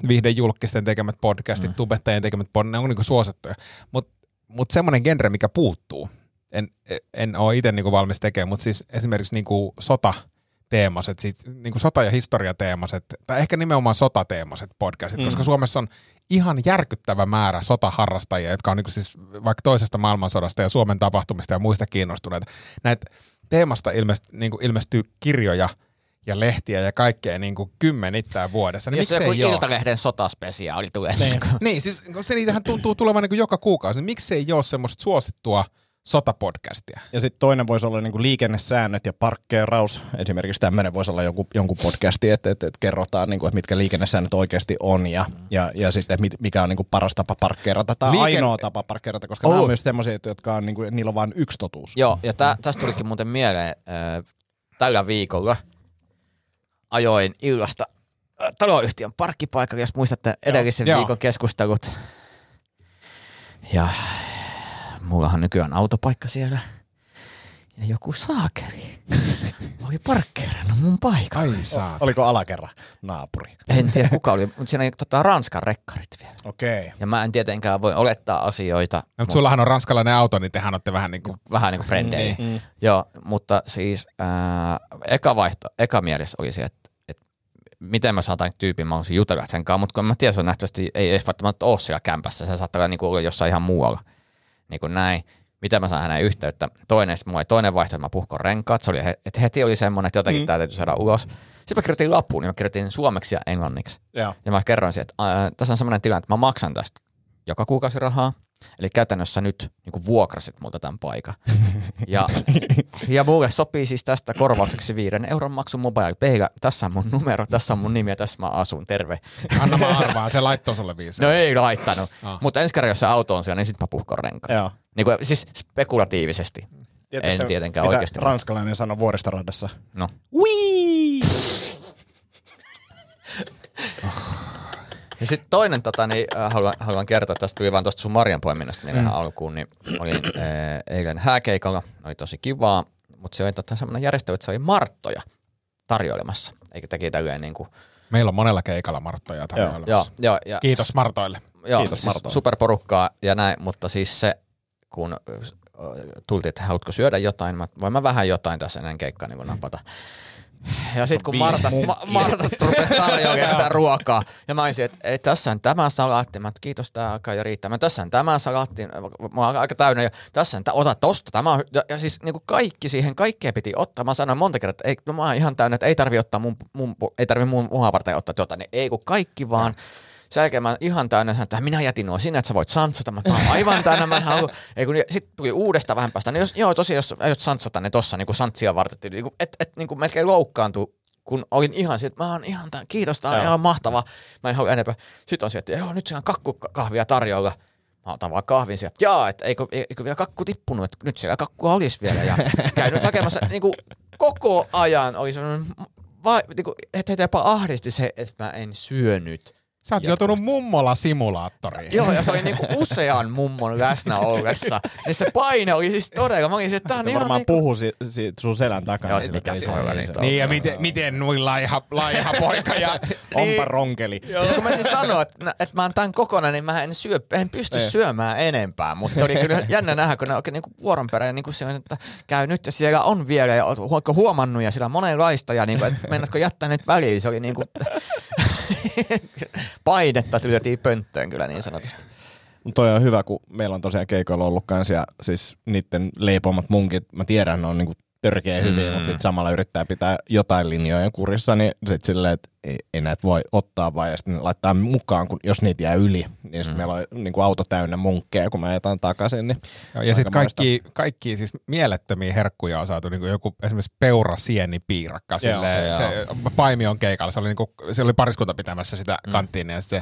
viihdejulkisten tekemät podcastit, tubettajien tekemät podcastit, ne on niin kuin suosittuja. Mutta semmoinen genre, mikä puuttuu, en ole itse niin kuin valmis tekemään, mutta siis esimerkiksi niin kuin sotateemaset, siis niin kuin sota- ja historiateemaset, tai ehkä nimenomaan sotateemaset podcastit, koska Suomessa on... ihan järkyttävä määrä sotaharrastajia, jotka on niin siis vaikka toisesta maailmansodasta ja Suomen tapahtumista ja muista kiinnostuneita. Näitä teemasta ilmestyy kirjoja ja lehtiä ja kaikkea niin kuin kymmenittäin vuodessa. Niin jos joku Iltalehden sotaspesiaali tulee. Niin, siis se niitähän tuntuu tulevan niin kuin joka kuukausi. Niin miksi ei ole semmoista suosittua sotapodcastia? Ja sitten toinen voisi olla niinku liikennesäännöt ja parkkeeraus. Esimerkiksi tämmöinen voisi olla jonkun podcasti, että kerrotaan, niinku, että mitkä liikennesäännöt oikeasti on ja sitten mikä on niinku paras tapa parkkeerata tai ainoa tapa parkkeerata, koska nämä on myös semmoisia, jotka on, niinku, niillä on vain yksi totuus. Joo, ja tästä tulikin muuten mieleen. Tällä viikolla ajoin illasta taloyhtiön parkkipaikalle, jos muistatte edellisen viikon keskustelut. Ja... mullahan nykyään autopaikka siellä. Ja joku saakeri oli parkkeerannut mun paikalle. Oliko alakerran naapuri? En tiedä kuka oli, mutta siinä oli Ranskan rekkarit vielä. Okei. Ja mä en tietenkään voi olettaa asioita. No, mutta sullahan on ranskalainen auto, niin tehän olette vähän niin kuin frendejä. Joo, mutta siis eka mielessä oli se, että miten mä saatan tyypin, mä olisin jutella sen kanssa, mutta kun mä tiedän, se on nähtävästi, ei edes välttämättä ole siellä kämpässä, se saattaa niin olla jossain ihan muualla. Niin kuin näin, mitä mä saan hänen yhteyttä. Toinen vaihtoehto, että mä puhkon renkaat. Se oli, että heti oli semmoinen, että jotakin tää täytyy saada ulos. Sitten mä kirjoitin lappuun, niin mä kirjoitin suomeksi ja englanniksi. Ja mä kerroin siihen, että tässä on semmoinen tilanne, että mä maksan tästä joka kuukausi rahaa. Eli käytännössä nyt niin kuin vuokrasit multa tämän paikan. Ja mulle sopii siis tästä korvaukseksi 5 euron maksu mobiilipeillä. Tässä on mun numero, tässä on mun nimi ja tässä mä asun. Terve. Anna mä arvaa, se laittoi sulle 5. No ei laittanut. Mutta ensi kerran, jos se auto on siellä, niin sit mä puhkan renkaan. Niin kuin, siis spekulatiivisesti. Tietysti, en tietenkään oikeasti. Ranskalainen sanoi vuoristoradassa? No. Wii! Ja sitten toinen, haluan kertoa, että tästä tuli vaan tuosta sun marjanpoiminnasta mieleen alkuun, niin olin eilen hääkeikalla, oli tosi kivaa, mutta se oli semmoinen järjestely, että se oli marttoja tarjoilemassa, eikä teki tälleen niin kuin... Meillä on monella keikalla marttoja tarjoilemassa. Joo, kiitos martoille. Joo, kiitos martoille. Superporukkaa ja näin, mutta siis se, kun tultiin, että haluatko syödä jotain, voin mä vähän jotain tässä ennen keikkaa niin napata. Ja sit kun Marta rupesi tarjoamaan sitä ruokaa, ja mä olisin, että tässähän tämä salaatti, mä kiitos, tää alkaa jo riittää, tässähän tämä salaatti, mä oon aika täynnä, ja tässähän ota tosta, tämä on, ja siis niinku kaikki siihen, kaikkea piti ottaa, mä sanoin monta kertaa, että ei, no mä oon ihan täynnä, että ei tarvi ottaa mun muhavartaja ottaa jotain, niin ei kun kaikki vaan. Sen jälkeen mä ihan täynnä sanoin, että minä jätin nuo sinne, että sä voit santsata. Mä oon aivan täynnä, mä en halua. Sitten tuli uudestaan vähän päästä. Niin jos, joo, tosiaan, jos aiot santsata ne tossa niin santsia vartettiin. Niin niin kuin melkein loukkaantui, kun olin ihan siitä, että mä oon ihan tämän, kiitos, tää on ihan mahtavaa. Mä en halua enempää. Sitten on se, että joo, nyt siellä on kakkukahvia tarjolla. Mä otan vaan kahvin sieltä. Jaa, että eikö vielä kakku tippunut, että nyt siellä kakkua olisi vielä. Ja käyn nyt hakemassa niin kuin koko ajan. Oli sellainen, että heitä jopa ahdisti se, että mä en syönyt. Sä oot joutunut mummola-simulaattoriin. Joo, ja se oli niinku usean mummon läsnä ollessa. Ja se paine oli siis todella, mä olin se, että tää on ihan varmaan niinku... puhu sun selän takana. Joo, mikä se on. Niin, ja miten noin laiha poika ja onpa ronkeli. Ja kun mä siis sanoin, että mä oon tän kokonaan, niin mä en pysty syömään enempää. Mutta se oli kyllä jännä nähdä, kun ne oikein niinku vuoron perään, niinku se on, että käy nyt ja siellä on vielä, ja ootko huomannut, ja sillä on monenlaista, ja niinku, että mennätkö jättää nyt väliin, se oli niinku... Painetta tylytiin pönttöön kyllä niin sanotusti. Toi on hyvä, kun meillä on tosiaan keikoilla ollut kans ja siis niiden leipomat munkit, mä tiedän, ne on niinku törkeä hyviä, mutta sit samalla yrittää pitää jotain linjoja kurissa, niin sit silleen, että ei näitä voi ottaa vaan ja sitten laittaa mukaan, kun jos niitä jää yli, niin sit meillä on niinku auto täynnä munkkeja, kun mä jätän takaisin. Niin ja sit kaikki siis mielettömiä herkkuja on saatu, niinku joku esimerkiksi peurasienipiirakka, se Paimion keikalla, se oli, niinku, se oli pariskunta pitämässä sitä kanttiinia ja se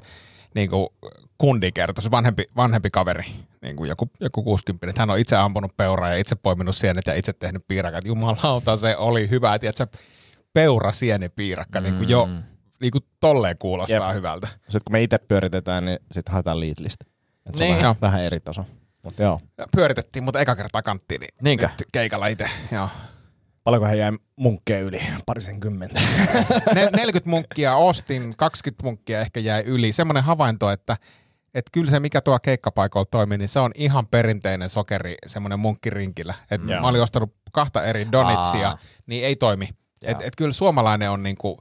niinku kundi kertoi, se vanhempi kaveri, niinku joku 60, että hän on itse ampunut peuraa ja itse poiminut sienet ja itse tehnyt piirakat. Jumalauta, se oli hyvä, tiedätkö, peurasienipiirakka, niinku jo niinku tolleen kuulostaa hyvältä. Sitten kun me itse pyöritetään, niin sit haetaan Lidlistä. Et se on vähän eri taso. Mut joo. Pyöritettiin, mutta eka kertaa kanttiin, niin niinkö? Keikalla itse, joo. Paljonkohan jäi munkkeja yli? 20. 40 munkkia ostin, 20 munkkia ehkä jäi yli. Semmoinen havainto, että kyllä se, mikä tuo keikkapaikoilla toimii, niin se on ihan perinteinen sokeri, semmoinen munkkirinkillä. Että mä olin ostanut 2 eri donitsia, niin ei toimi. Että et kyllä suomalainen on niinku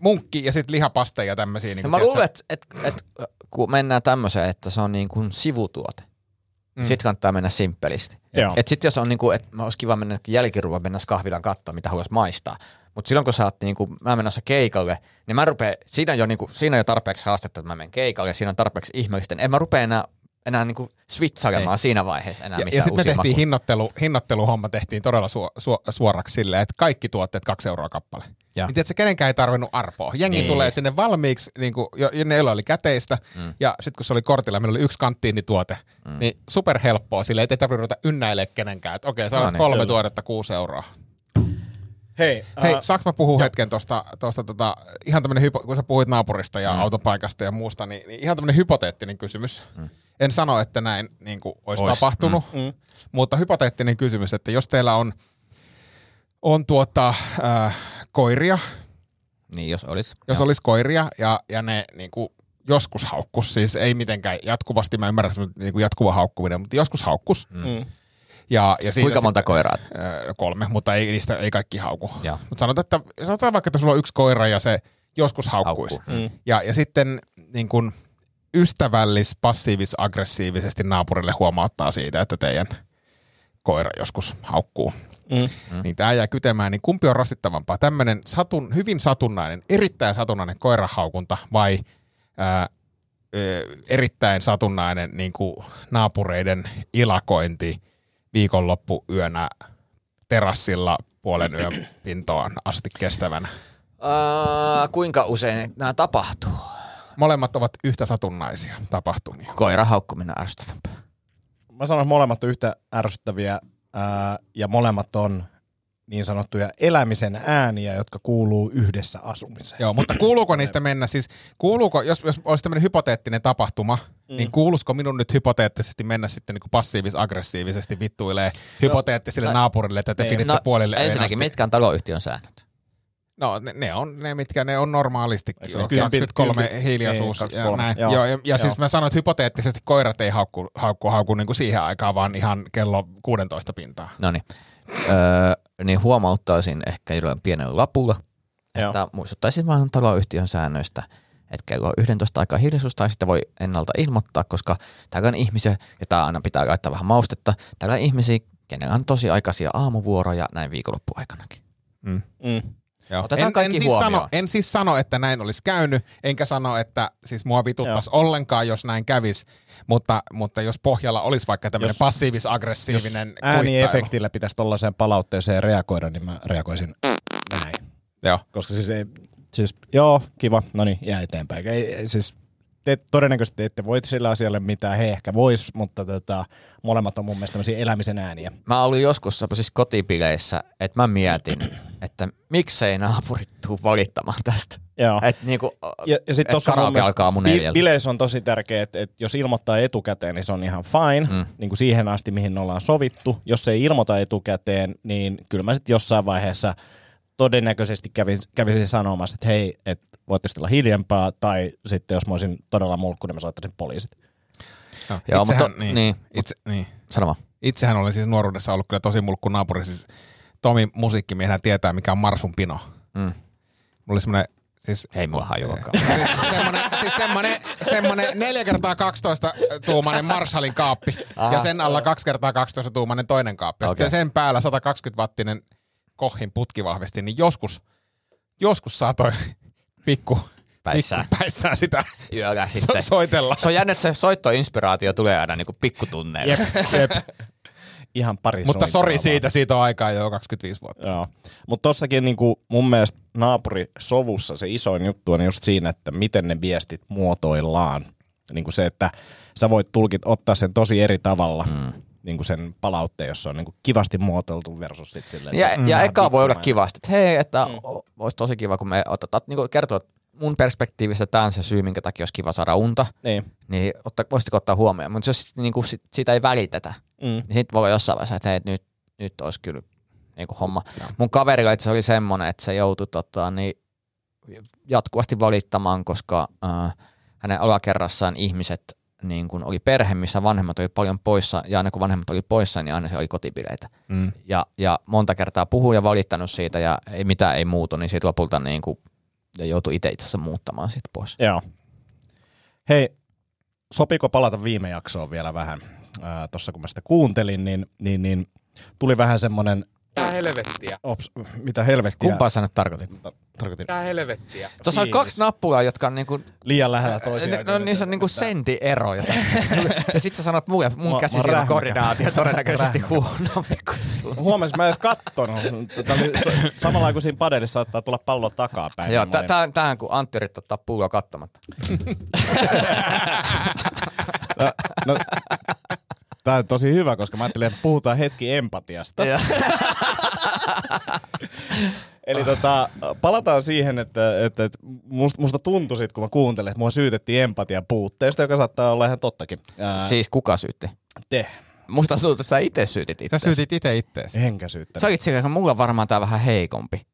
munkki ja sitten lihapasteja ja tämmöisiä. Niinku, mä luulen, että kun mennään tämmöiseen, että se on niinku sivutuote. Sitten kannattaa mennä simppelisti. Et sit jos on niinku, että olisi kiva mennä jälkiruoan, mennä kahvilan katsoa, mitä haluaisi maistaa. Mutta silloin kun sä oot niinku, mä menossa keikalle, niin mä rupeen, siinä on jo tarpeeksi haastetta, että mä menen keikalle, siinä on tarpeeksi ihmeellistä. En mä rupea enää niinku switchailemaan siinä vaiheessa enää mitään. Ja sitten me tehtiin hinnoitteluhomma, tehtiin todella suoraksi silleen, että kaikki tuotteet 2 euroa kappale. Niin tiedätkö, kenenkään ei tarvinnut arpoa. Jengi tulee sinne valmiiksi, niin ne oli käteistä, ja sitten kun se oli kortilla, meillä oli 1 kanttiinituote, niin superhelppoa silleen, ettei tarvinnut ruveta ynnäilee kenenkään. Että okei, sä olet 3 tuotetta 6 euroa. Hei, saanko mä puhua hetken tuosta ihan tämmönen, kun sä puhuit naapurista ja autopaikasta ja muusta, niin ihan tämmönen hypoteettinen kysymys. En sano, että näin niin kuin olisi tapahtunut, mutta hypoteettinen kysymys, että jos teillä on koiria. Niin, jos olisi. Jos olisi koiria ja ne niin kuin joskus haukkus, siis ei mitenkään jatkuvasti, mä ymmärrän niin kuin jatkuva haukkuminen, mutta joskus haukkus. Ja kuinka monta koiraa? 3, mutta niistä ei kaikki hauku. Mutta sanotaan vaikka, että sulla on 1 koira ja se joskus haukkuisi. Ja sitten niin kuin ystävällis, passiivis-aggressiivisesti naapurille huomauttaa siitä, että teidän koira joskus haukkuu. Niin tämä jää kytemään, niin kumpi on rasittavampaa? Tämmöinen hyvin satunnainen, erittäin satunnainen koirahaukunta vai erittäin satunnainen niin kuin naapureiden ilakointi viikonloppuyönä terassilla puolen yön pintoon asti kestävänä? Kuinka usein nämä tapahtuu? Molemmat ovat yhtä satunnaisia tapahtumia. Koira haukkuminen ärsyttävämpää. Mä sanon, että molemmat on yhtä ärsyttäviä ja molemmat on niin sanottuja elämisen ääniä, jotka kuuluu yhdessä asumiseen. Joo, mutta kuuluuko niistä mennä? Siis kuuluuko, jos olisi tämmöinen hypoteettinen tapahtuma, niin kuuluisiko minun nyt hypoteettisesti mennä sitten niin passiivis-aggressiivisesti vittuilee hypoteettisille naapurille, että te piditte puolelle? Ensinnäkin, mitkä on taloyhtiön säännöt? No ne on ne, mitkä ne on normaalisti. 23 hiljaisuus ja näin. Joo. Siis mä sanoin, että hypoteettisesti koirat ei haukku niin kuin siihen aikaan, vaan ihan kello 16 pintaan. No niin. Niin huomauttaisin ehkä jollain pienellä lapulla, että muistuttaisin vaan taloyhtiön säännöistä, että kello 11 aikaa hiljaisuus, tai sitä voi ennalta ilmoittaa, koska täällä on ihmisiä, ja tää aina pitää laittaa vähän maustetta, täällä on ihmisiä, kenellä on tosi aikaisia aamuvuoroja näin viikonloppuaikanakin. En siis sano, että näin olisi käynyt, enkä sano, että siis mua vituttaisi ollenkaan, jos näin kävisi, mutta jos pohjalla olisi vaikka tämmöinen passiivis-aggressiivinen ääniefektillä pitäisi tollaiseen palautteeseen reagoida, niin mä reagoisin näin. Joo. Koska siis ei, siis joo, kiva, no niin, jää eteenpäin. Ei, siis te todennäköisesti ette voi sillä asialle mitään, he ehkä vois, mutta molemmat on mun mielestä tämmöisiä elämisen ääniä. Mä olin joskus siis kotipileissä, että mä mietin, että miksei naapurit tuu valittamaan tästä. Joo. Että niinku, et karaoke alkaa mun neljältä. Bileissä on tosi tärkeää, että jos ilmoittaa etukäteen, niin se on ihan fine, niin kuin siihen asti, mihin ollaan sovittu. Jos ei ilmoita etukäteen, niin kyllä mä sitten jossain vaiheessa todennäköisesti kävisin sanomassa, että hei, että voittaisi olla hiljempaa, tai sitten jos mä olisin todella mulkku, niin mä soittaisin poliisit. No, joo, itsehän, mutta niin. Sano vaan. Itsehän oli siis nuoruudessa ollut kyllä tosi mulkku naapuri. Siis Tomi musiikkimiehenä tietää, mikä on Marsun pino. Mulla oli semmoinen, siis ei mulla hajuakaan. Semmoinen 4x12-tuumainen Marshallin kaappi, ja sen alla 2x12-tuumainen toinen kaappi. Okay. Ja sen päällä 120-wattinen Kohin putkivahvisti, niin joskus saatoi pikkupäissään sitä soitella. Se on jännä, että se soittoinspiraatio tulee aina niin kuin pikkutunneilla. Jep. Ihan pari. Mutta sori siitä on aikaa jo 25 vuotta. Joo. Mutta tossakin niin kuin mun mielestä naapurisovussa se isoin juttu on just siinä, että miten ne viestit muotoillaan. Niin kuin se, että sä voit ottaa sen tosi eri tavalla. Niin kuin sen palautteen, jossa on niin kuin kivasti muotoiltu versus sitten silleen. Ja eka voi olla kivasti, että hei, että olisi tosi kiva, kun me otetaan, niin kuin kertoo, että mun perspektiivistä tämä on se syy, minkä takia olisi kiva saada unta, niin voisitko ottaa huomioon. Mutta jos niin kuin siitä ei välitetä, niin sitten voi olla jossain vaiheessa, että hei, nyt olisi kyllä niin kuin homma. No. Mun kaverilla itse oli semmoinen, että se joutui jatkuvasti valittamaan, koska hänen alakerrassaan ihmiset niin kun oli perhe, missä vanhemmat oli paljon poissa, ja aina kun vanhemmat oli poissa, niin aina se oli kotibileitä. Ja monta kertaa puhui ja valittanut siitä, ja mitään ei muutu, niin siitä lopulta niin kun, ja joutui itse asiassa muuttamaan siitä pois. Joo. Hei, sopiko palata viime jaksoon vielä vähän? Tuossa kun mä sitä kuuntelin, niin tuli vähän semmoinen mitä helvettiä. Mitä helvettiä? Kumpaa sä nyt tarkoitin? Mitä helvettiä? Tuossa on kaksi nappulaa, jotka on niinku liian lähellä toisiaan. No niissä on niinku senttieroja. Ja sit sä sanot mulle, mun käsisiirron koordinaatia todennäköisesti huonompi kuin sun. Huomasin, mä en edes kattonut. Samalla kuin siinä padelissa saattaa tulla pallo takapäin. Joo, tämähän kun Antti yrittää ottaa pulloa kattomatta. No. Tämä on tosi hyvä, koska mä ajattelin, että puhutaan hetki empatiasta. Eli palataan siihen, että musta tuntui sit, kun mä kuuntelin, että mua syytettiin empatian puutteesta, joka saattaa olla ihan tottakin. Siis kuka syytti? Te. Musta tuntuu, että sä itse syytit itseäsi. Sä syytit itse itseäsi. Enkä syyttänyt. Sä olit sillä, että mulla on varmaan tää vähän heikompi.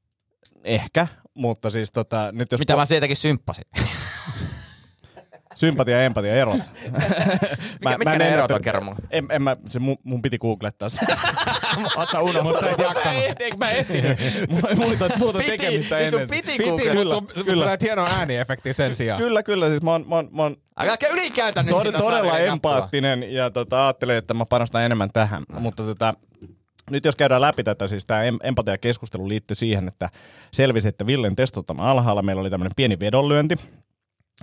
Ehkä, mutta siis nyt jos... Mitä mä siitäkin symppasin? Sympatia ja empatia erot. Mitkä ne erot on, kerro mulle? Mun piti googlettaa se. Oletko unohtanut? Mutta sä et jaksanut. Mä ehtinyt. Mulla oli tuota tekemistä ennen. Piti googlettaa. Mutta sä et hienoa ääniefektiä sen sijaan. Kyllä. Siis mä oon ylikäytä nyt sitä. Todella empaattinen ja ajattelin, että mä panostan enemmän tähän. Mutta nyt jos käydään läpi tätä, siis tämä empatiakeskustelu liittyy siihen, että selvisi, että Villen testottama alhaalla meillä oli tämmöinen pieni vedonlyönti.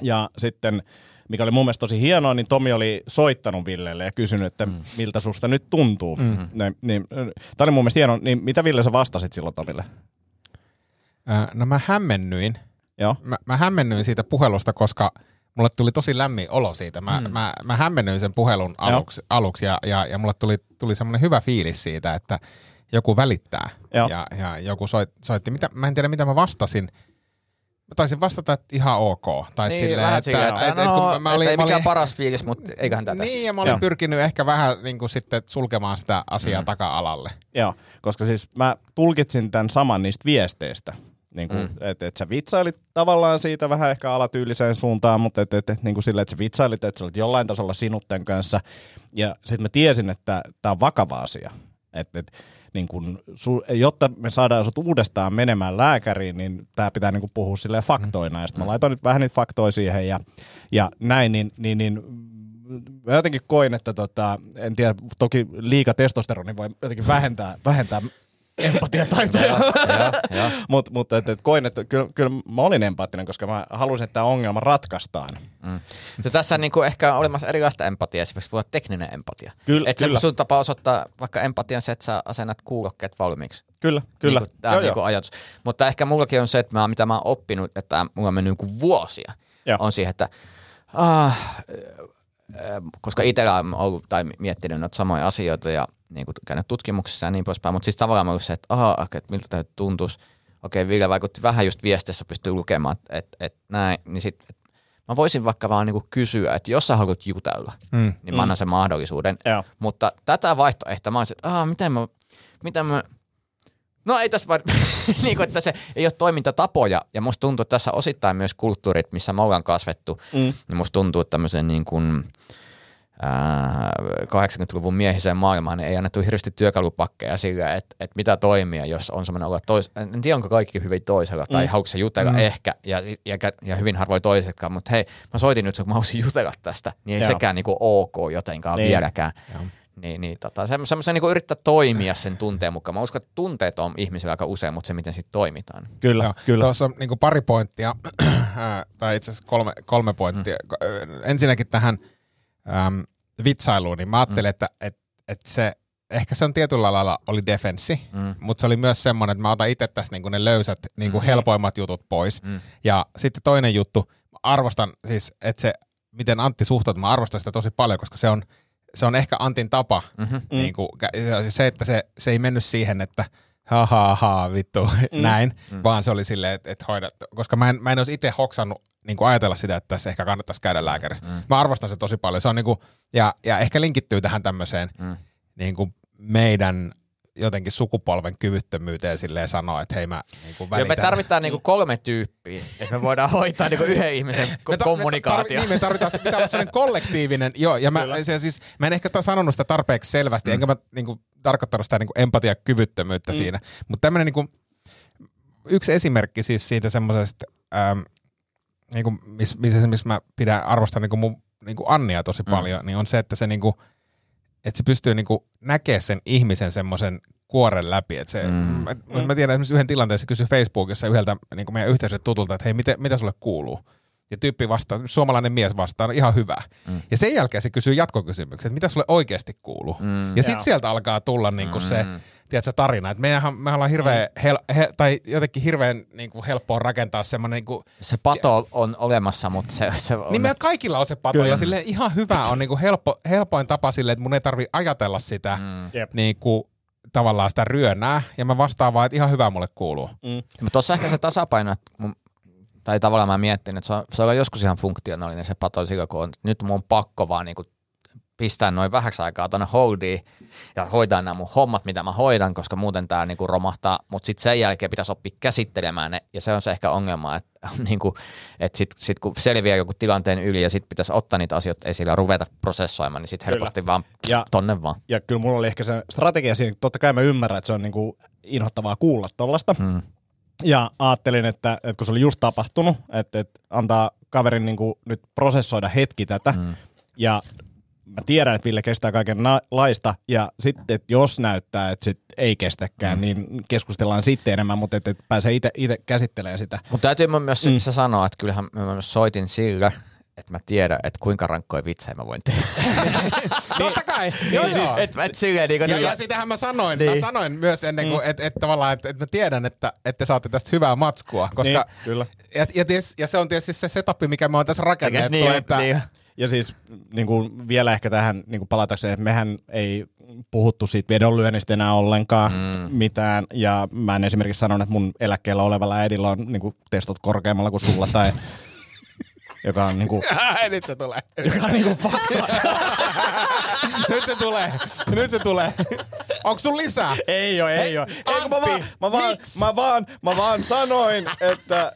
Ja sitten, mikä oli mun mielestä tosi hienoa, niin Tomi oli soittanut Villelle ja kysynyt, että miltä susta nyt tuntuu. Tämä oli mun mielestä hienoa. Niin, mitä Ville sä vastasit silloin Tomille? No mä hämmennyin. Joo. Mä hämmennyin siitä puhelusta, koska mulle tuli tosi lämmin olo siitä. Mä hämmennyin sen puhelun aluksi ja mulle tuli semmoinen hyvä fiilis siitä, että joku välittää. Ja joku soitti. Mä en tiedä, mitä mä vastasin. Mä taisin vastata, että ihan ok. Tai niin, silleen, että ei mikään paras fiilis, mutta eiköhän tästä. Niin, ja mä olin pyrkinyt ehkä vähän niin kuin sitten sulkemaan sitä asiaa taka-alalle. Joo, koska siis mä tulkitsin tämän saman niistä viesteistä. Niinku, että sä vitsailit tavallaan siitä vähän ehkä alatyyliseen suuntaan, mutta niinku silleen, että sä vitsailit, että sä olet jollain tasolla sinutten kanssa. Ja sitten mä tiesin, että tää on vakava asia. Niin kun, jotta me saadaan sut uudestaan menemään lääkäriin, niin tää pitää niin kun puhua silleen faktoina. Ja sit mä laitoin nyt vähän niitä faktoja siihen ja näin, niin mä jotenkin koin, että en tiedä, toki liika testosteroni voi jotenkin vähentää empatiataitoja, mutta koin, että kyllä mä olin empaattinen, koska mä halusin, että tämä ongelma ratkaistaan. Mm. Tässä on niinku ehkä on olemassa erilaista empatiaa, esimerkiksi voi olla tekninen empatia. Kyllä. Sun tapa osoittaa vaikka empatian se, että sä asennat kuulokkeet valmiiksi. Kyllä. Niin tämä on niinku ajatus. Mutta ehkä mullakin on se, että mitä mä oon oppinut, että mulla on mennyt niinku vuosia, on siihen, että koska itsellä on ollut tai miettinyt noita samoja asioita ja niin kuin käynyt tutkimuksessa ja niin poispäin, mutta siis tavallaan ollut se, että miltä tämä tuntuisi. Okei, Ville vaikutti vähän just viestissä, pystyy lukemaan, että näin, niin sitten mä voisin vaikka vaan niin kysyä, että jos sä haluat jutella, niin mä annan sen mahdollisuuden. Joo. Mutta tätä vaihtoehtoa mä olisin, että miten mä, no ei tässä vaan, niin kuin, että se ei ole toimintatapoja, ja musta tuntuu, että tässä osittain myös kulttuurit, missä me ollaan kasvettu, niin musta tuntuu, että tämmöisen niin kuin 80-luvun miehiseen maailmaan ei annettu hirveästi työkalupakkeja sillä, että mitä toimia, jos on semmoinen olla en tiedä, onko kaikki hyvin toisella, tai haluatko se jutella ehkä, ja hyvin harvoin toisetkaan, mutta hei, mä soitin nyt, kun mä halusin jutella tästä, niin ei sekään niin kuin ok jotenkaan vieläkään. Joo. Semmoisen niin yrittää toimia sen tunteen mukaan. Mä uskon, että tunteet on ihmisillä aika usein, mutta se miten sitten toimitaan. Kyllä. Tuossa on niin kuin pari pointtia, tai itse asiassa kolme pointtia. Ensinnäkin tähän vitsailuun, niin mä ajattelin, että se, ehkä se on tietyllä lailla oli defenssi, mutta se oli myös semmoinen, että mä otan itse tässä niin kuin ne löysät, niin kuin helpoimmat jutut pois. Ja sitten toinen juttu, mä arvostan siis, että se, miten Antti suhtautuu, mä arvostan sitä tosi paljon, koska se on ehkä Antin tapa, niin kuin, se, että se ei mennyt siihen, että vittu, näin, vaan se oli silleen, että hoida, koska mä en olisi itse hoksannut niin kuin ajatella sitä, että tässä ehkä kannattaisi käydä lääkärissä. Mä arvostan se tosi paljon, se on niin kuin, ja ehkä linkittyy tähän tämmöiseen niin kuin meidän jotenkin sukupolven kyvyttömyyteen silleen sanoa, että hei mä niinku välitän. Ja me tarvitaan niinku 3 tyyppiä, että me voidaan hoitaa niinku yhden ihmisen kommunikaatio. Me tarvitaan, pitää olla sellainen kollektiivinen, ja mä en ehkä sanonut sitä tarpeeksi selvästi, enkä mä niinku tarkoittanut sitä niinku empatiakyvyttömyyttä siinä. Mutta tämmönen niinku, yksi esimerkki siis siitä semmoisesta, niinku, missä mä arvostan niinku mun niinku Annia tosi paljon, niin on se, että se niinku, että se pystyy niinku näkemään sen ihmisen semmoisen kuoren läpi. Et se, mä tiedän esimerkiksi yhden tilanteen, se kysyi Facebookissa yhdeltä niinku meidän yhteiseltä tutulta, että hei, mitä sulle kuuluu? Ja tyyppi vastaa, suomalainen mies vastaa, no ihan hyvä. Ja sen jälkeen se kysyy jatkokysymyksen, että mitä sulle oikeasti kuuluu? Ja sitten sieltä alkaa tulla niinku se, tiedätkö, tarina. Että mehän ollaan hirveän, tai jotenkin hirveän niinku helppoa rakentaa semmoinen niinku. Se pato on olemassa, mutta se on. Niin meillä kaikilla on se pato, kyllä. Ja silleen ihan hyvä on niinku helpoin tapa silleen, että mun ei tarvitse ajatella sitä niinku tavallaan sitä ryönää. Ja mä vastaan vaan, että ihan hyvä mulle kuuluu. Mutta tuossa ehkä se tasapaino, tai tavallaan mä miettinyt, että se on joskus ihan funktionaalinen se pato silloin, kun on, nyt mun on pakko vaan niinku pistää noin vähäksi aikaa tuonne holdiin ja hoitaa nämä mun hommat, mitä mä hoidan, koska muuten tää niinku romahtaa, mutta sitten sen jälkeen pitäisi oppia käsittelemään ne, ja se on se ehkä ongelma, että niinku, sit kun selviää joku tilanteen yli ja sitten pitäisi ottaa niitä asioita esille ja ruveta prosessoimaan, niin sitten helposti vaan tonne vaan. Ja kyllä mulla oli ehkä se strategia siinä, totta kai mä ymmärrän, että se on niinku inhottavaa kuulla tollaista, ja ajattelin, että kun se oli just tapahtunut, että antaa kaverin niinku nyt prosessoida hetki tätä, ja mä tiedän, että Ville kestää kaikenlaista, ja sitten jos näyttää, että sit ei kestäkään, niin keskustellaan sitten enemmän, mutta et pääsee itse käsittelemään sitä. Mutta täytyy myös se sanoa, että kyllähän mä myös soitin sillä, että mä tiedän, että kuinka rankkoja vitsejä mä voin tehdä. Totta kai. Joo. Ja sitähän mä sanoin. Niin. Mä sanoin myös ennen kuin, että tavallaan, että mä tiedän, että saatte tästä hyvää matskua. Koska, niin, kyllä. Ja se on tietysti se setup, mikä mä oon tässä rakennettu. Niin. Ja siis niin kuin vielä ehkä tähän niin kuin palatakseen, että mehän ei puhuttu siitä vedonlyönnistä enää ollenkaan mitään. Ja mä en esimerkiksi sanon, että mun eläkkeellä olevalla äidillä on niin kuin testot korkeammalla kuin sulla tai joka on niinku. Nyt se tulee. Joka on niinku fakta. Nyt se tulee. Onko sun lisää? Ei oo. Mä vaan sanoin, että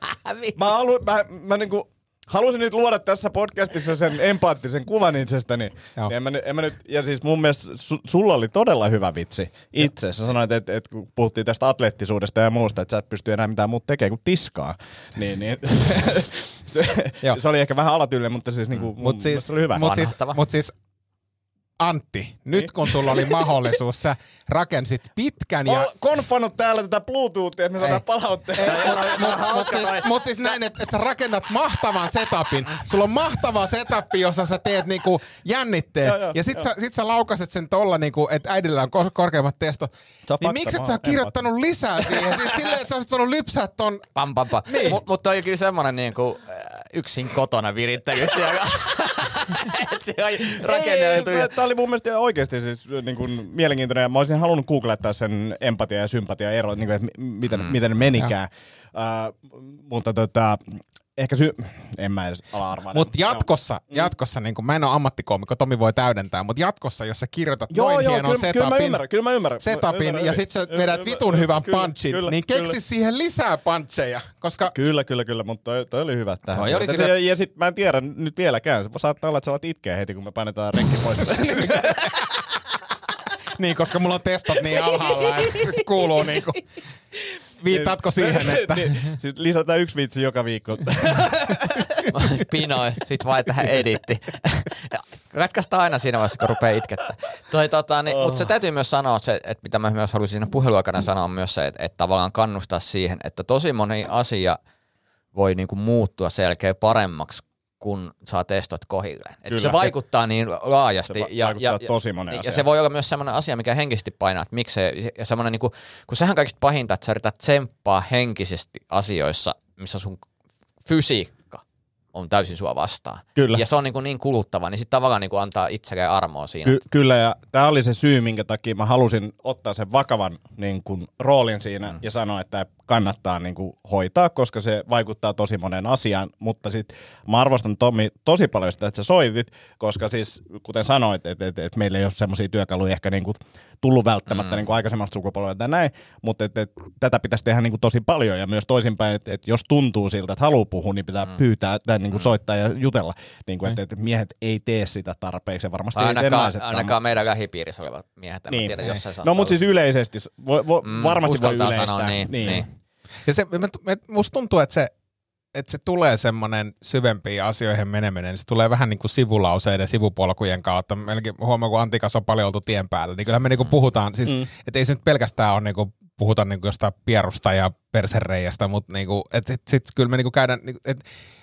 halusin nyt luoda tässä podcastissa sen empaattisen kuvan itsestäni. Ja siis mun mielestä sulla oli todella hyvä vitsi itse. Sä sanoit, että kun puhuttiin tästä atleettisuudesta ja muusta, että sä et pysty enää mitään muuta tekemään kuin tiskaa. Niin se oli ehkä vähän alatyylinen, mutta siis niinku mun oli hyvä. Mut siis Antti, nyt kun sulla oli mahdollisuus, sä rakensit pitkän ja... Olen konfannut täällä tätä Bluetoothia, että me saadaan palautteita. Mutta siis näin, että sä rakennat mahtavan setupin. Sulla on mahtava setup, jossa sä teet niinku jännitteet. Ja sit sä laukaset sen tolla, niinku, että äidillä on korkeimmat testot. Niin miksi et sä kirjoittanut lisää siihen? Siis silleen, että sä olisit voinut lypsää ton... Pam. Niin. Mutta toi on kyllä semmonen niinku yksin kotona virittäjyys. Se on rakenneltu. Tää oli mun mielestä oikeesti siis niin kuin mielenkiintoinen. Mä olisin halunnut googlettaa sen empatia ja sympatia ero, niin kuin, että miten ne menikään. Mutta ehkä en mä edes ala arvaa. Mutta jatkossa niin kuin, mä en ole ammattikoomikko, Tomi voi täydentää, mutta jatkossa, jos sä kirjoitat hienon setupin ja sit sä vedät vitun hyvän punchin, niin keksi siihen lisää puncheja. Koska... Kyllä, mutta toi oli hyvä tähän. Ja sit mä en tiedä nyt vieläkään, saattaa olla, että sä alat itkeä heti, kun me painetaan rekki pois. Niin, koska mulla on testot niin alhaalla, että kuuluu niinku... Viittaatko siihen, että... Siis lisätään yksi vitsi joka viikko. Pinoi, sit vaan tähän editti. Katkaistaan aina siinä vaiheessa, kun rupeaa itkettää. Mutta se täytyy myös sanoa, että mitä mä myös haluaisin siinä puheluaikana sanoa, on myös se, että tavallaan kannustaa siihen, että tosi moni asia voi niinku muuttua selkeä paremmaksi, kun saa testot kohilleen. Se vaikuttaa niin laajasti. Se vaikuttaa tosi moneen asiaan. Ja se voi olla myös sellainen asia, mikä henkisesti painaa, että miksei. Ja sellainen, niin kun sehän on kaikista pahinta, että sä yrität tsemppaa henkisesti asioissa, missä sun fysiikka on täysin sua vastaan. Kyllä. Ja se on niin kuluttava, niin sitten tavallaan niin antaa itselleen armoa siinä. Kyllä, ja tämä oli se syy, minkä takia mä halusin ottaa sen vakavan niin kuin, roolin siinä ja sanoa, että kannattaa niin kuin, hoitaa, koska se vaikuttaa tosi moneen asiaan, mutta sitten mä arvostan Tomi tosi paljon sitä, että sä soitit, koska siis kuten sanoit, että meillä ei ole semmoisia työkaluja ehkä niin kuin, tullut välttämättä niin kuin aikaisemmasta sukupolvelta ja näin, mutta tätä pitäisi tehdä niin kuin, tosi paljon ja myös toisinpäin, että jos tuntuu siltä, että haluaa puhua, niin pitää pyytää tai niin kuin, soittaa ja jutella, niin kuin, että miehet ei tee sitä tarpeeksi ja varmasti ainakaan meidän lähipiirissä olevat miehet, en tiedä, jos sä saat. No mutta siis yleisesti, varmasti voi yleistää. Sanoa, niin. Ja se, musta tuntuu, että se tulee semmoinen syvempiin asioihin meneminen, se tulee vähän niin kuin sivulauseiden, sivupolkujen kautta. Melkein huomaa, kun Antin kanssa on paljon oltu tien päällä, niin kyllähän me niin kuin puhutaan, siis, että ei se nyt pelkästään ole, niin kuin, puhutaan niin kuin jostain pierusta ja persereijästä, mutta niin kuin, että sitten kyllä me niin kuin käydään, niin kuin,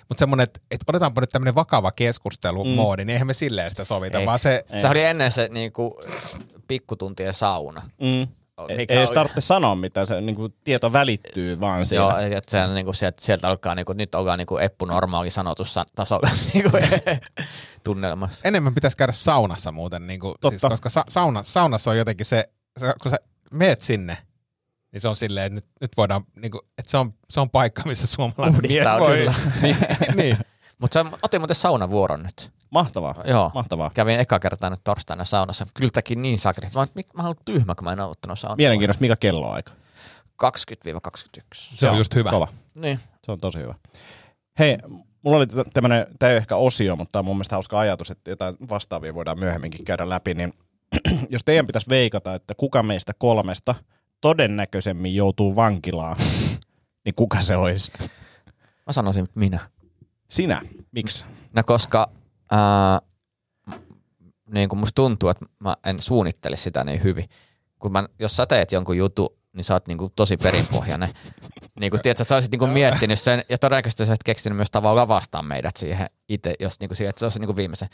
mutta semmoinen, että otetaanpa nyt tämmöinen vakava keskustelumoodi, niin eihän me silleen sitä sovita, ei. Vaan se... Se oli ennen se niin kuin, pikkutuntien sauna. Ei tarvitse sanoa mitään, se niinku, tieto välittyy vaan siinä. Joo, että se, niinku, sieltä alkaa, niinku, nyt ollaan niinku, eppunormaali sanotussa tasolla niinku, tunnelmassa. Enemmän pitäisi käydä saunassa muuten, niinku, siis, koska saunassa on jotenkin se, kun sä meet sinne, niin se on silleen, että nyt voidaan, niinku, että se on paikka, missä suomalainen mies voi. Niin. Mutta otin muuten saunavuoron nyt. Mahtavaa. Kävin eka kertaa nyt torstaina saunassa. Kyllä tämäkin niin sakri. Mä oon tyhmä, kun mä en ole ottanut saunaa. Mielenkiintoista, mikä kelloaika? 20-21. Se on just hyvä. Kova. Niin. Se on tosi hyvä. Hei, mulla oli tämmönen, tää ei ole ehkä osio, mutta on mun mielestä hauska ajatus, että jotain vastaavia voidaan myöhemminkin käydä läpi. Niin, jos teidän pitäisi veikata, että kuka meistä kolmesta todennäköisemmin joutuu vankilaan, niin kuka se olisi? Mä sanoisin, että minä. Sinä? Miksi? No koska... niin kuin musta tuntuu, että mä en suunnittele sitä niin hyvin. Jos sä teet jonkun jutun, niin sä oot niin kuin tosi perinpohjainen. Niin kuin tiedät, sä olisit niin kuin miettinyt sen, ja todennäköisesti sä oot keksinyt myös tavallaan vastaan meidät siihen itse, jos niin kuin siihen, että se olisi niin kuin viimeisen.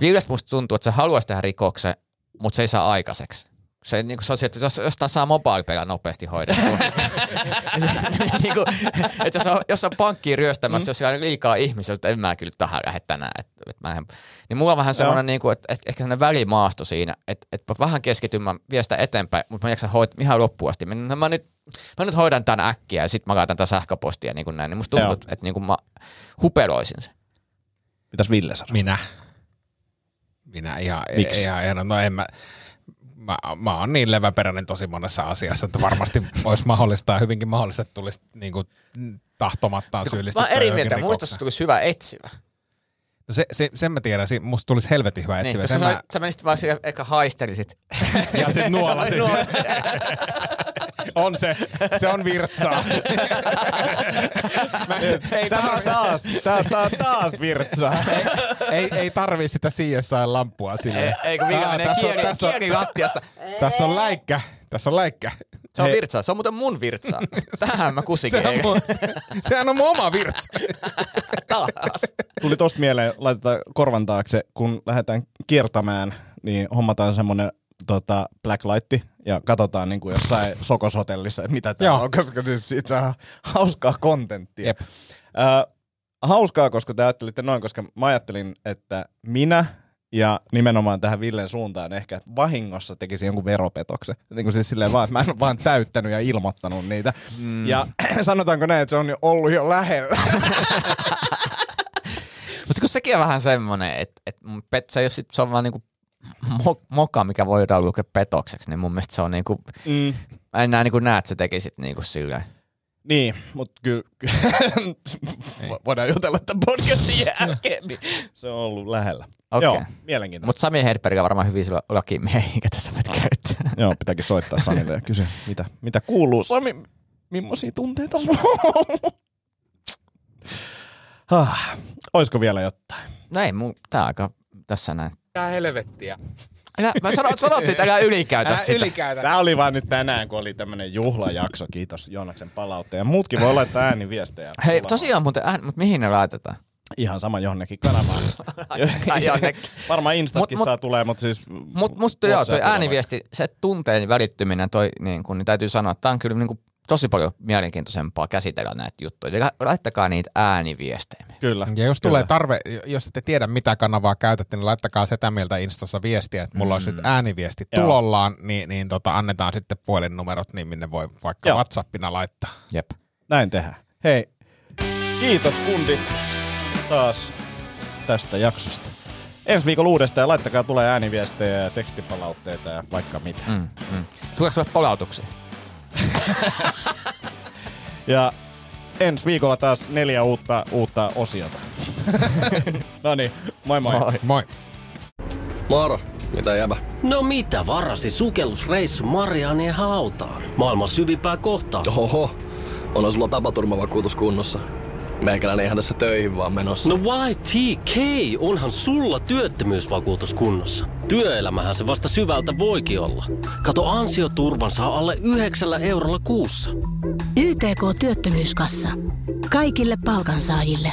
Viimeisen musta tuntuu, että sä haluaisi tehdä rikoksen, mutta se ei saa aikaiseksi. Se, niin se on sieltä, että jostain saa mobiilipelaa nopeasti hoidettua. Niin kuin, että jos on pankkiin ryöstämässä, jos siellä on liikaa ihmisiltä, en mä kyllä tähän lähde tänään. Niin mulla on vähän semmoinen, niin kuin, että ehkä semmoinen välimaasto siinä, että vähän keskityn, mä vien sitä eteenpäin, mutta mä jaksan hoitaa ihan loppuun asti. Mä nyt hoidan tämän äkkiä ja sit mä laitan tämän sähköpostia niin kuin näin. Niin musta tuntuu, että niin kuin mä huperoisin sen. Mitäs Ville sanoi? Minä. Minä ihan no en mä oon niin leväperäinen tosi monessa asiassa, että varmasti olisi mahdollista ja hyvinkin mahdollista, että tulisi niinku tahtomattaan syyllistettyä. Mä oon eri mieltä, muista se tulisi hyvä etsivä. No sen mä tiedän, musta tulisi helvetin hyvä etsivä. Niin, sä menisit vaan siellä, eikä haistelisit. Ja sit nuolasit. On se on virtsaa. Tää on taas virtsaa. Ei tarvii sitä CSI-lampua silleen. Eikö vielä menee kieli lattiasta. Tässä on läikkä. Se on virtsaa, se on muuten mun virtsaa. Tähän mä kusikin. Sehän on mun oma virtsa. Taas. Tuli tosta mieleen, laitetaan korvan taakse, kun lähdetään kiertämään, niin hommataan semmonen blacklightti ja katsotaan niinku jossain Sokoshotellissa, että mitä täällä on, koska siis siitä saa hauskaa kontenttia. Hauskaa, koska te ajattelitte noin, koska mä ajattelin, että minä ja nimenomaan tähän Villen suuntaan ehkä vahingossa tekisi jonkun veropetoksen. Niin siis silleen vaan, että mä en ole vaan täyttänyt ja ilmoittanut niitä. Mm. Ja sanotaanko näin, että se on ollut jo lähellä. Mutta kun sekin on vähän semmoinen, että se on vaan niinku moka, mikä voidaan lukea petokseksi, niin mun mielestä se on niinku, mä enää niinku näe, että sä tekisit niinku silleen. Niin, mutta kyllä voidaan jutella tämän podcastin jälkeen, niin se on ollut lähellä. Okay. Joo, mielenkiintoista. Mutta Sami Herberg on varmaan hyvin sillä lakimiehinkä tässä voit käyttää. Joo, pitääkin soittaa Samille ja kysyä, mitä kuuluu. Sami, millaisia tunteita sulla on? Oisko vielä jotain? No ei, tää aika tässä näin. Tää helvettiä. Mä sanottiin, että älä ylikäytä sitä. Tää oli vaan nyt tänään, kun oli tämmönen juhlajakso. Kiitos Joonaksen palautteen. Ja muutkin voi laittaa ääniviestejä. Hei, tosiaan muuten mutta mihin ne laitetaan? Ihan sama johonnekin kanavaan. Varmaan Instastakin saa tulee, mutta siis... Musta joo, toi ääniviesti, se tunteen välittyminen, niin täytyy sanoa, että tää on kyllä niinku tosi paljon mielenkiintoisempaa käsitellä näitä juttuja. Laittakaa niitä ääniviestejä. Kyllä. Ja jos tulee tarve, jos ette tiedä mitä kanavaa käytätte, niin laittakaa Setämieltä Instassa viestiä, että mulla olisi nyt ääniviesti tulollaan, niin annetaan sitten puhelinnumerot, niin minne voi vaikka WhatsAppina laittaa. Jep. Näin tehdään. Hei, kiitos kundit taas tästä jaksosta. Ensi viikolla uudestaan ja laittakaa tulee ääniviestejä ja tekstipalautteita ja vaikka mitä. Tuleeko sulle palautuksia? Ja ensi viikolla taas 4 uutta osiota. Noniin, moi moi. Moi. Moro, mitä jäbä? No mitä varasi sukellusreissu Marianien hautaan? Maailman syvimpää kohtaa. Oho, on sulla tapaturmavakuutus kunnossa. Meikäläinen ihan tässä töihin vaan menossa. No YTK, onhan sulla työttömyysvakuutus kunnossa. Työelämähän se vasta syvältä voikin olla. Kato ansioturvansa alle 9 eurolla kuussa. YTK työttömyyskassa. Kaikille palkansaajille.